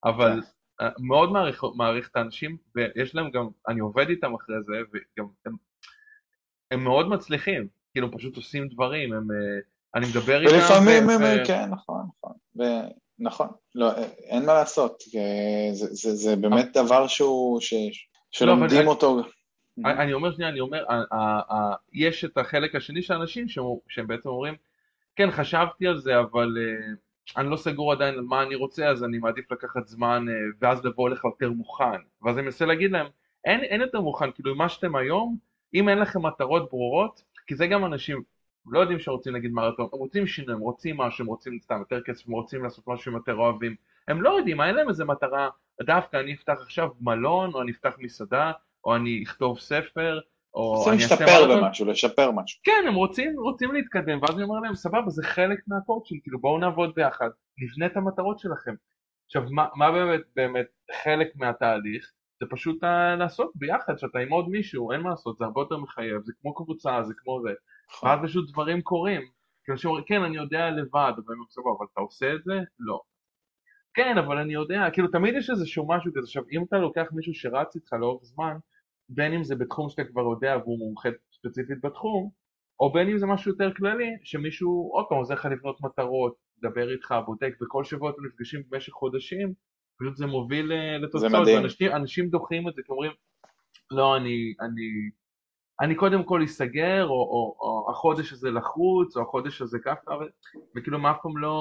אבל מאוד מעריך, מעריך את האנשים, ויש להם גם, אני עובד איתם אחרי זה, וגם הם, הם מאוד מצליחים, כאילו פשוט עושים דברים, הם, אני מדבר איתם. ולפעמים הם, ו... כן, נכון, נכון, ו... נכון, לא, אין מה לעשות, זה, זה, זה באמת דבר שהוא, ש... שלומדים לא, אותו. אני, אני אומר שנייה, אני אומר, ה, ה, ה, יש את החלק השני של האנשים שהם, שהם בעצם אומרים, כן, חשבתי על זה, אבל uh, אני לא סגור עדיין על מה אני רוצה, אז אני מעדיף לקחת זמן, uh, ואז לבוא לך יותר מוכן. ואז אני מנסה להגיד להם, אין, אין יותר מוכן, כאילו, מה שאתם היום, אם אין לכם מטרות ברורות, כי זה גם אנשים לא יודעים שרוצים להגיד מרתון, הם רוצים שינוי, הם רוצים משהו, הם רוצים סתם יותר כסף, הם רוצים לעשות משהו שהם יותר אוהבים, הם לא יודעים, אין להם איזה מטרה, דווקא אני אפתח עכשיו מלון, או אני אפתח מסעדה, או אני אכתוב ספר, או אני אעשה משהו, במשהו, לשפר משהו. כן, הם רוצים, רוצים להתקדם, ואז אני אומר להם, סבבה, זה חלק מהקורצ'ינג, כאילו בואו נעבוד ביחד, נבנה את המטרות שלכם. עכשיו, מה, מה באמת, באמת חלק מהתהליך? זה פשוט לעשות ביחד, שאתה עם עוד מישהו, אין מה לעשות, זה הרבה יותר מחייב, זה כמו קבוצה, זה כמו זה, ואז פשוט דברים קורים, כאילו שאומרים, כן, אני יודע לבד, אבל אתה עושה את זה? לא. כן, אבל אני יודע, כאילו תמיד יש איזשהו משהו כזה, עכשיו, אם אתה לוקח מישהו שרץ איתך לאורך זמן, בין אם זה בתחום שאתה כבר יודע, והוא מומחה ספציפית בתחום, או בין אם זה משהו יותר כללי, שמישהו עוד פעם עוזר לך לבנות מטרות, דבר איתך, בודק, וכל שבוע אתם נפגשים במשך חודשים, פשוט זה מוביל לתוצאות, ואנשים, אנשים דוחים את זה, אומרים, לא, אני, אני, אני קודם כל יסגר, או, או, או החודש הזה לחוץ, או החודש הזה ככה, וכאילו מה פעם לא,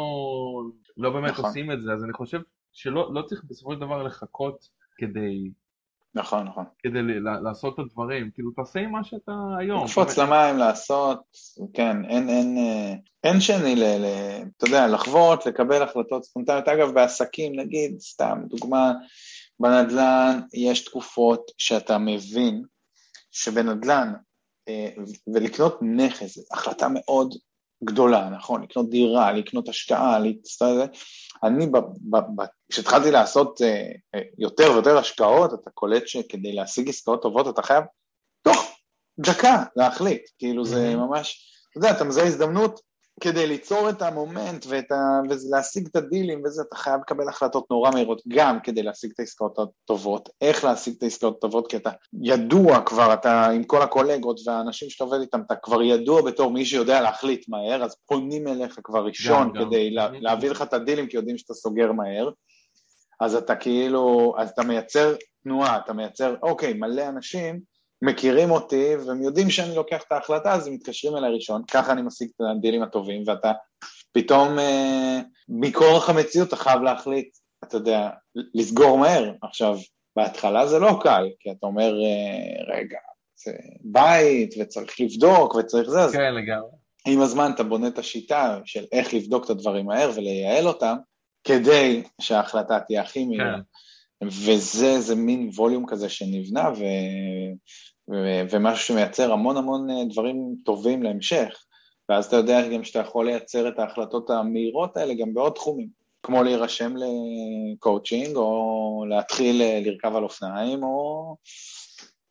לא באמת נכון. עושים את זה, אז אני חושב שלא לא צריך בסופו של דבר לחכות כדי, נכון, נכון. כדי ל- לעשות את הדברים, כאילו תעשה עם מה שאתה היום. לקפוץ למים, לעשות, כן, אין, אין, אין שני, ל, ל, אתה יודע, לחוות, לקבל החלטות ספונטניות, אגב בעסקים, נגיד, סתם, דוגמה, בנדלן יש תקופות שאתה מבין, שבנדלן, ולקנות נכס, החלטה מאוד גדולה, נכון, לקנות דירה, לקנות השקעה, אני, כשהתחלתי לעשות יותר ויותר השקעות, אתה קולט שכדי להשיג עסקאות טובות, אתה חייב תוך דקה להחליט, כאילו זה ממש, אתה יודע, אתה מזהה הזדמנות כדי ליצור את המומנט, ולהשיג את הדילים, וזה אתה חייב לקבל החלטות נורא מהירות, גם כדי להשיג את העסקאות הטובות, איך להשיג את העסקאות הטובות, כי אתה ידוע כבר, אתה עם כל הקולגות, והאנשים שאתה עובד איתם, אתה כבר ידוע בתור מי שיודע להחליט מהר, אז פונים אליך כבר ראשון, גם, כדי גם. לה, להביא לך את הדילים, כי יודעים שאתה סוגר מהר, אז אתה כאילו, אז אתה מייצר תנועה, אתה מייצר, אוקיי, מלא אנשים, מכירים אותי, והם יודעים שאני לוקח את ההחלטה, אז הם מתקשרים אליי ראשון, ככה אני משיג את הדילים הטובים, ואתה פתאום, אה, מכורח המציאות, אתה חייב להחליט, אתה יודע, לסגור מהר. עכשיו, בהתחלה זה לא קל, כי אתה אומר, אה, רגע, זה בית, וצריך לבדוק, וצריך זה, אז כן, לגמרי. עם הזמן אתה בונה את השיטה של איך לבדוק את הדברים מהר, ולייעל אותם, כדי שההחלטה תהיה הכי מהירה. כן. וזה, זה מין ווליום כזה שנבנה, ו... ומשהו שמייצר המון המון דברים טובים להמשך, ואז אתה יודע גם שאתה יכול לייצר את ההחלטות המהירות האלה גם בעוד תחומים, כמו להירשם לקואוצ'ינג, או להתחיל לרכב על אופניים, או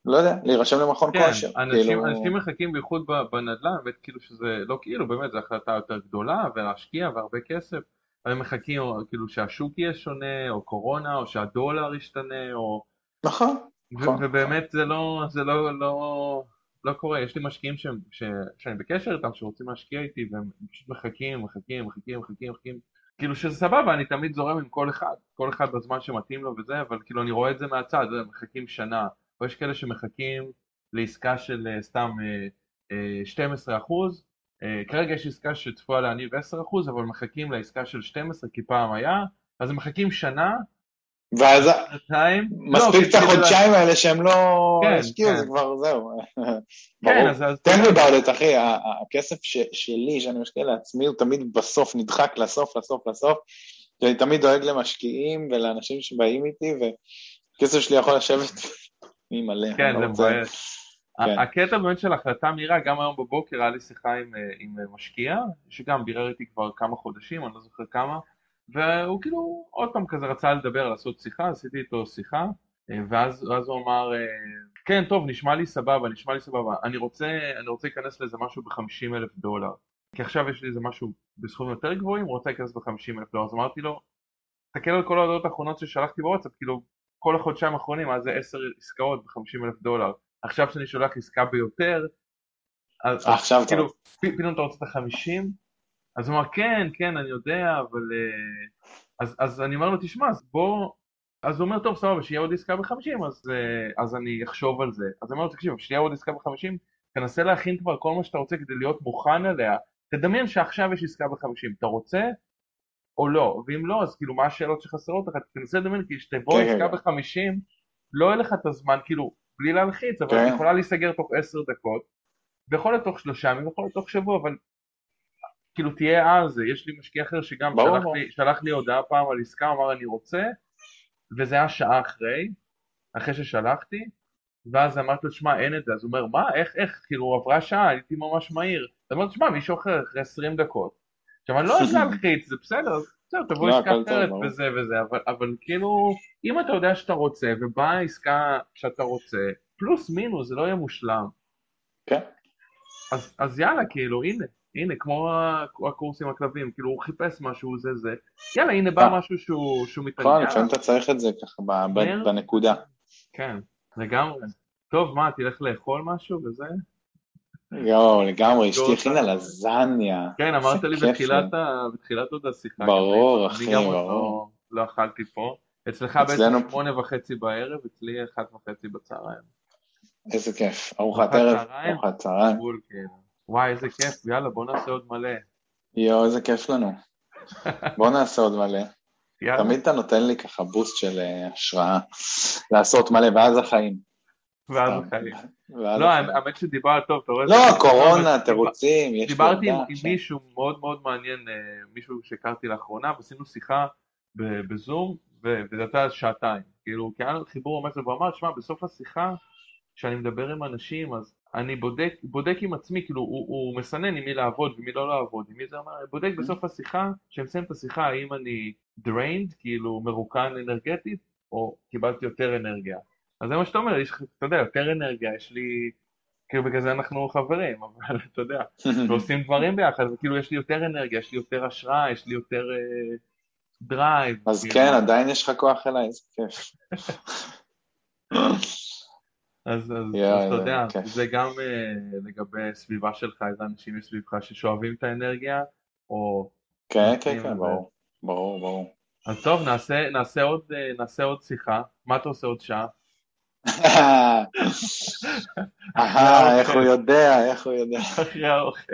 לא יודע, להירשם למכון כן, כושר. אנשים, כאילו... אנשים מחכים בייחוד בנדל"ן, וכאילו שזה לא כאילו, באמת זו החלטה יותר גדולה, ולהשקיע והרבה כסף, הם מחכים כאילו שהשוק יהיה שונה, או קורונה, או שהדולר ישתנה, או... נכון. ובאמת זה לא, זה לא, לא, לא קורה. יש לי משקיעים ש, ש, שאני בקשר איתם, שרוצים להשקיע איתי, והם פשוט מחכים, מחכים, מחכים, מחכים, מחכים. כאילו שזה סבבה, אני תמיד זורם עם כל אחד, כל אחד בזמן שמתאים לו וזה, אבל כאילו אני רואה את זה מהצד, מחכים שנה. או יש כאלה שמחכים לעסקה של סתם שתים עשרה אחוז, כרגע יש עסקה שצפויה להניב עשרה אחוז, אבל מחכים לעסקה של שתים עשרה, כי פעם היה, אז הם מחכים שנה, ואז מספיק את החודשיים האלה שהם לא השקיעו, זה כבר זהו. תן לי בעולת, אחי, הכסף שלי, שאני משקיע לעצמי, הוא תמיד בסוף נדחק לסוף, לסוף, לסוף, אני תמיד דואג למשקיעים ולאנשים שבאים איתי, וכסף שלי יכול לשבת, אני מלא. כן, זה מבאס. הקטע באמת של החלטה מהירה, גם היום בבוקר היה לי שיחה עם משקיע, שגם ביררתי כבר כמה חודשים, אני לא זוכר כמה, והוא כאילו עוד פעם כזה רצה לדבר, לעשות שיחה, עשיתי איתו שיחה, ואז הוא אמר, כן, טוב, נשמע לי סבבה, נשמע לי סבבה, אני רוצה להיכנס לאיזה משהו ב-חמישים אלף דולר, כי עכשיו יש לי איזה משהו בסכומים יותר גבוהים, הוא רוצה להיכנס ב-חמישים אלף דולר, אז אמרתי לו, תקל על כל ההודעות האחרונות ששלחתי בוואטסאפ, כאילו כל החודשיים האחרונים, אז זה עשר עסקאות ב-חמישים אלף דולר, עכשיו שאני שולח עסקה ביותר, אז כאילו, פתאום אתה רוצה את ה-חמישים, אז הוא אמר, כן, כן, אני יודע, אבל, אז אני אומר לו, תשמע, אז בוא, אז הוא אומר, טוב, סבבה, שיהיה עוד עסקה ב-חמישים, אז אני אחשוב על זה, אז אני אומר לו, תקשיב, שיהיה עוד עסקה ב-חמישים, תנסה להכין כבר כל מה שאתה רוצה כדי להיות מוכן עליה, תדמיין שעכשיו יש עסקה ב-חמישים, אתה רוצה או לא, ואם לא, אז כאילו, מה השאלות שחסרות לך, תנסה לדמיין, כי שתבוא עסקה ב-חמישים, לא אין לך את הזמן, כאילו, בלי להלחיץ, אבל היא יכולה להיסגר תוך עשר דקות, ויכול לתוך שלושה, ויכול לתוך שבוע, אבל כאילו תהיה על זה, יש לי משקיע אחר שגם שלח לי הודעה פעם על עסקה, אמר אני רוצה, וזה היה שעה אחרי, אחרי ששלחתי, ואז אמרתי לו, שמע, אין את זה, אז הוא אומר, מה, איך, איך, כאילו עברה שעה, הייתי ממש מהיר, אז אמרתי, שמע, מישהו אחר אחרי עשרים דקות, עכשיו אני לא יודע להלחיץ, זה בסדר, בסדר, תבוא עסקה אחרת וזה וזה, אבל כאילו, אם אתה יודע שאתה רוצה, ובאה עסקה שאתה רוצה, פלוס מינוס, זה לא יהיה מושלם. כן. אז יאללה, כאילו, הנה, הנה, כמו הקורס עם הכלבים, כאילו, הוא חיפש משהו, זה זה, יאללה, הנה בא משהו שהוא מתעניין. נכון, לפעמים אתה צריך את זה ככה, בנקודה. כן, לגמרי. טוב, מה, תלך לאכול משהו וזה? יואו, לגמרי, אשתי הכינה לזניה. כן, אמרת לי בתחילת עוד השיחה. ברור, אחי, ברור. לא אכלתי פה. אצלך בעצם שמונה וחצי בערב, אצלי אחת וחצי בצהריים. איזה כיף, ארוחת ערב, ארוחת צהריים. וואי, איזה כיף, יאללה, בוא נעשה עוד מלא. יואו, איזה כיף לנו. בוא נעשה עוד מלא. תמיד אתה נותן לי ככה בוסט של השראה, לעשות מלא, ואז החיים. ואז החיים. לא, האמת שדיבר טוב, אתה רואה... לא, קורונה, תירוצים, יש... דיברתי עם מישהו מאוד מאוד מעניין, מישהו שהכרתי לאחרונה, ועשינו שיחה בזום, וזה הייתה שעתיים. כאילו, כי היה חיבור ממש, והוא אמר, שמע, בסוף השיחה, כשאני מדבר עם אנשים, אז אני בודק עם עצמי, כאילו, הוא מסנן עם מי לעבוד ומי לא לעבוד, עם מי זה אמר, בודק בסוף השיחה, כשאני מסיים את השיחה, האם אני drained, כאילו, מרוקן אנרגטית, או קיבלתי יותר אנרגיה. אז זה מה שאתה אומר, אתה יודע, יותר אנרגיה, יש לי, כאילו בגלל זה אנחנו חברים, אבל אתה יודע, ועושים דברים ביחד, וכאילו יש לי יותר אנרגיה, יש לי יותר השראה, יש לי יותר דרייב. אז כן, עדיין יש לך כוח אליי, זה כיף. אז אתה יודע, זה גם לגבי סביבה שלך, איזה אנשים מסביבך ששואבים את האנרגיה, או... כן, כן, כן, ברור, ברור, ברור. אז טוב, נעשה עוד שיחה, מה אתה עושה עוד שעה? אהה, איך הוא יודע, איך הוא יודע. אחרי האוכל.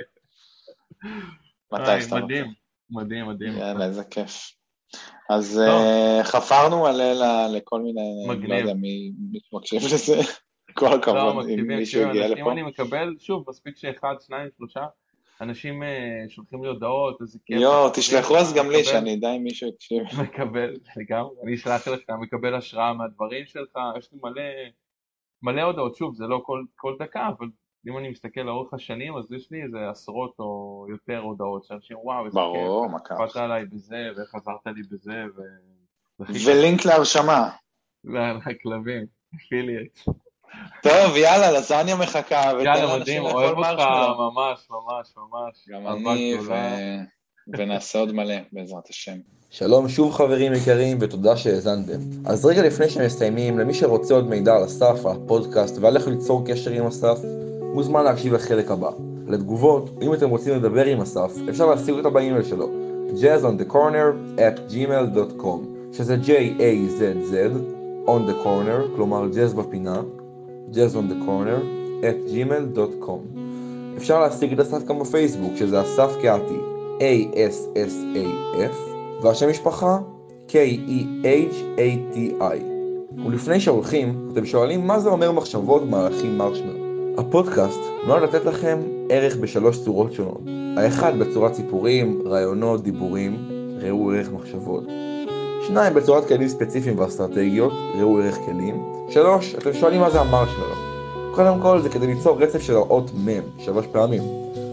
מדהים, מדהים, מדהים. יאללה, איזה כיף. אז חפרנו מלא לכל מיני, לא יודע מי מתמקשיב לזה, כל הכבוד, אם מישהו יגיע לפה. אם אני מקבל, שוב, מספיק שאחד, שניים, שלושה, אנשים שולחים לי הודעות, איזה כיף. יו, תשלחו אז גם לי, שאני יודע אם מישהו יקשיב. מקבל, גם, אני אשלח לך, מקבל השראה מהדברים שלך, יש לי מלא, מלא הודעות, שוב, זה לא כל, כל דקה, אבל אם אני מסתכל לאורך השנים, אז יש לי איזה עשרות או יותר הודעות, שאנשים, וואו, איזה כיף. ברור, מכך. חפרת עליי בזה, וחזרת לי בזה, ו... ולינק להרשמה. לכלבים, אפילייט. טוב, יאללה, לזניה מחכה. יאללה, מדהים, אוהב אותך, ממש, ממש, ממש. גם אני, ונעשה עוד מלא, בעזרת השם. שלום שוב חברים יקרים, ותודה שהאזנתם. אז רגע לפני שמסיימים, למי שרוצה עוד מידע על אסף, הפודקאסט, ועל איך ליצור קשר עם אסף, מוזמן להקשיב לחלק הבא. לתגובות, אם אתם רוצים לדבר עם אסף, אפשר להשיג אותה באימייל שלו, ג'אז און דה קורנר אט ג'ימייל דוט קום, שזה ג'יי איי זד זד, on the corner, כלומר ג'אז בפינה, ג'אז און דה קורנר אט ג'ימייל דוט קום. אפשר להשיג את אסף גם בפייסבוק, שזה אסף קהתי, A-S-S-A-F, והשם משפחה, K-E-H-A-T-I. ולפני שהולכים, אתם שואלים מה זה אומר מחשבות מהלכים מרשמל. הפודקאסט נועד לתת לכם ערך בשלוש צורות שונות. האחד בצורת סיפורים, רעיונות, דיבורים, ראו ערך מחשבות. שניים בצורת כלים ספציפיים ואסטרטגיות, ראו ערך כלים. שלוש, אתם שואלים מה זה המרשמלו. קודם כל זה כדי ליצור רצף של האות מ' שלוש פעמים.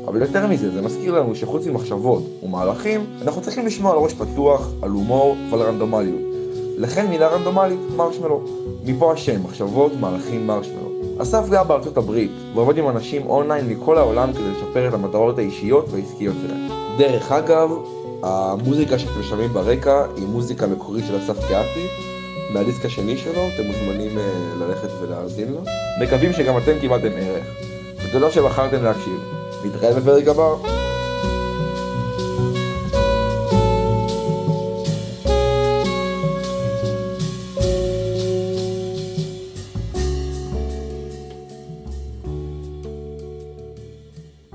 אבל יותר מזה, זה מזכיר לנו שחוץ ממחשבות ומהלכים, אנחנו צריכים לשמוע על ראש פתוח, על הומור ועל רנדומליות. לכן מילה רנדומלית, מרשמלו. מפה השם, מחשבות, מהלכים, מרשמלו. אסף גר בארצות הברית, ועובד עם אנשים אונליין מכל העולם כדי לשפר את המטרות האישיות והעסקיות שלהם. דרך אגב, המוזיקה שאתם שומעים ברקע היא מוזיקה מקורית של אסף קהתי, מהדיסק השני שלו, אתם מוזמנים uh, ללכת ולהאזין לו. מקווים שגם אתם קיבלתם ערך. ותודה שבחרתם להקשיב. נתראה בפרק הבא.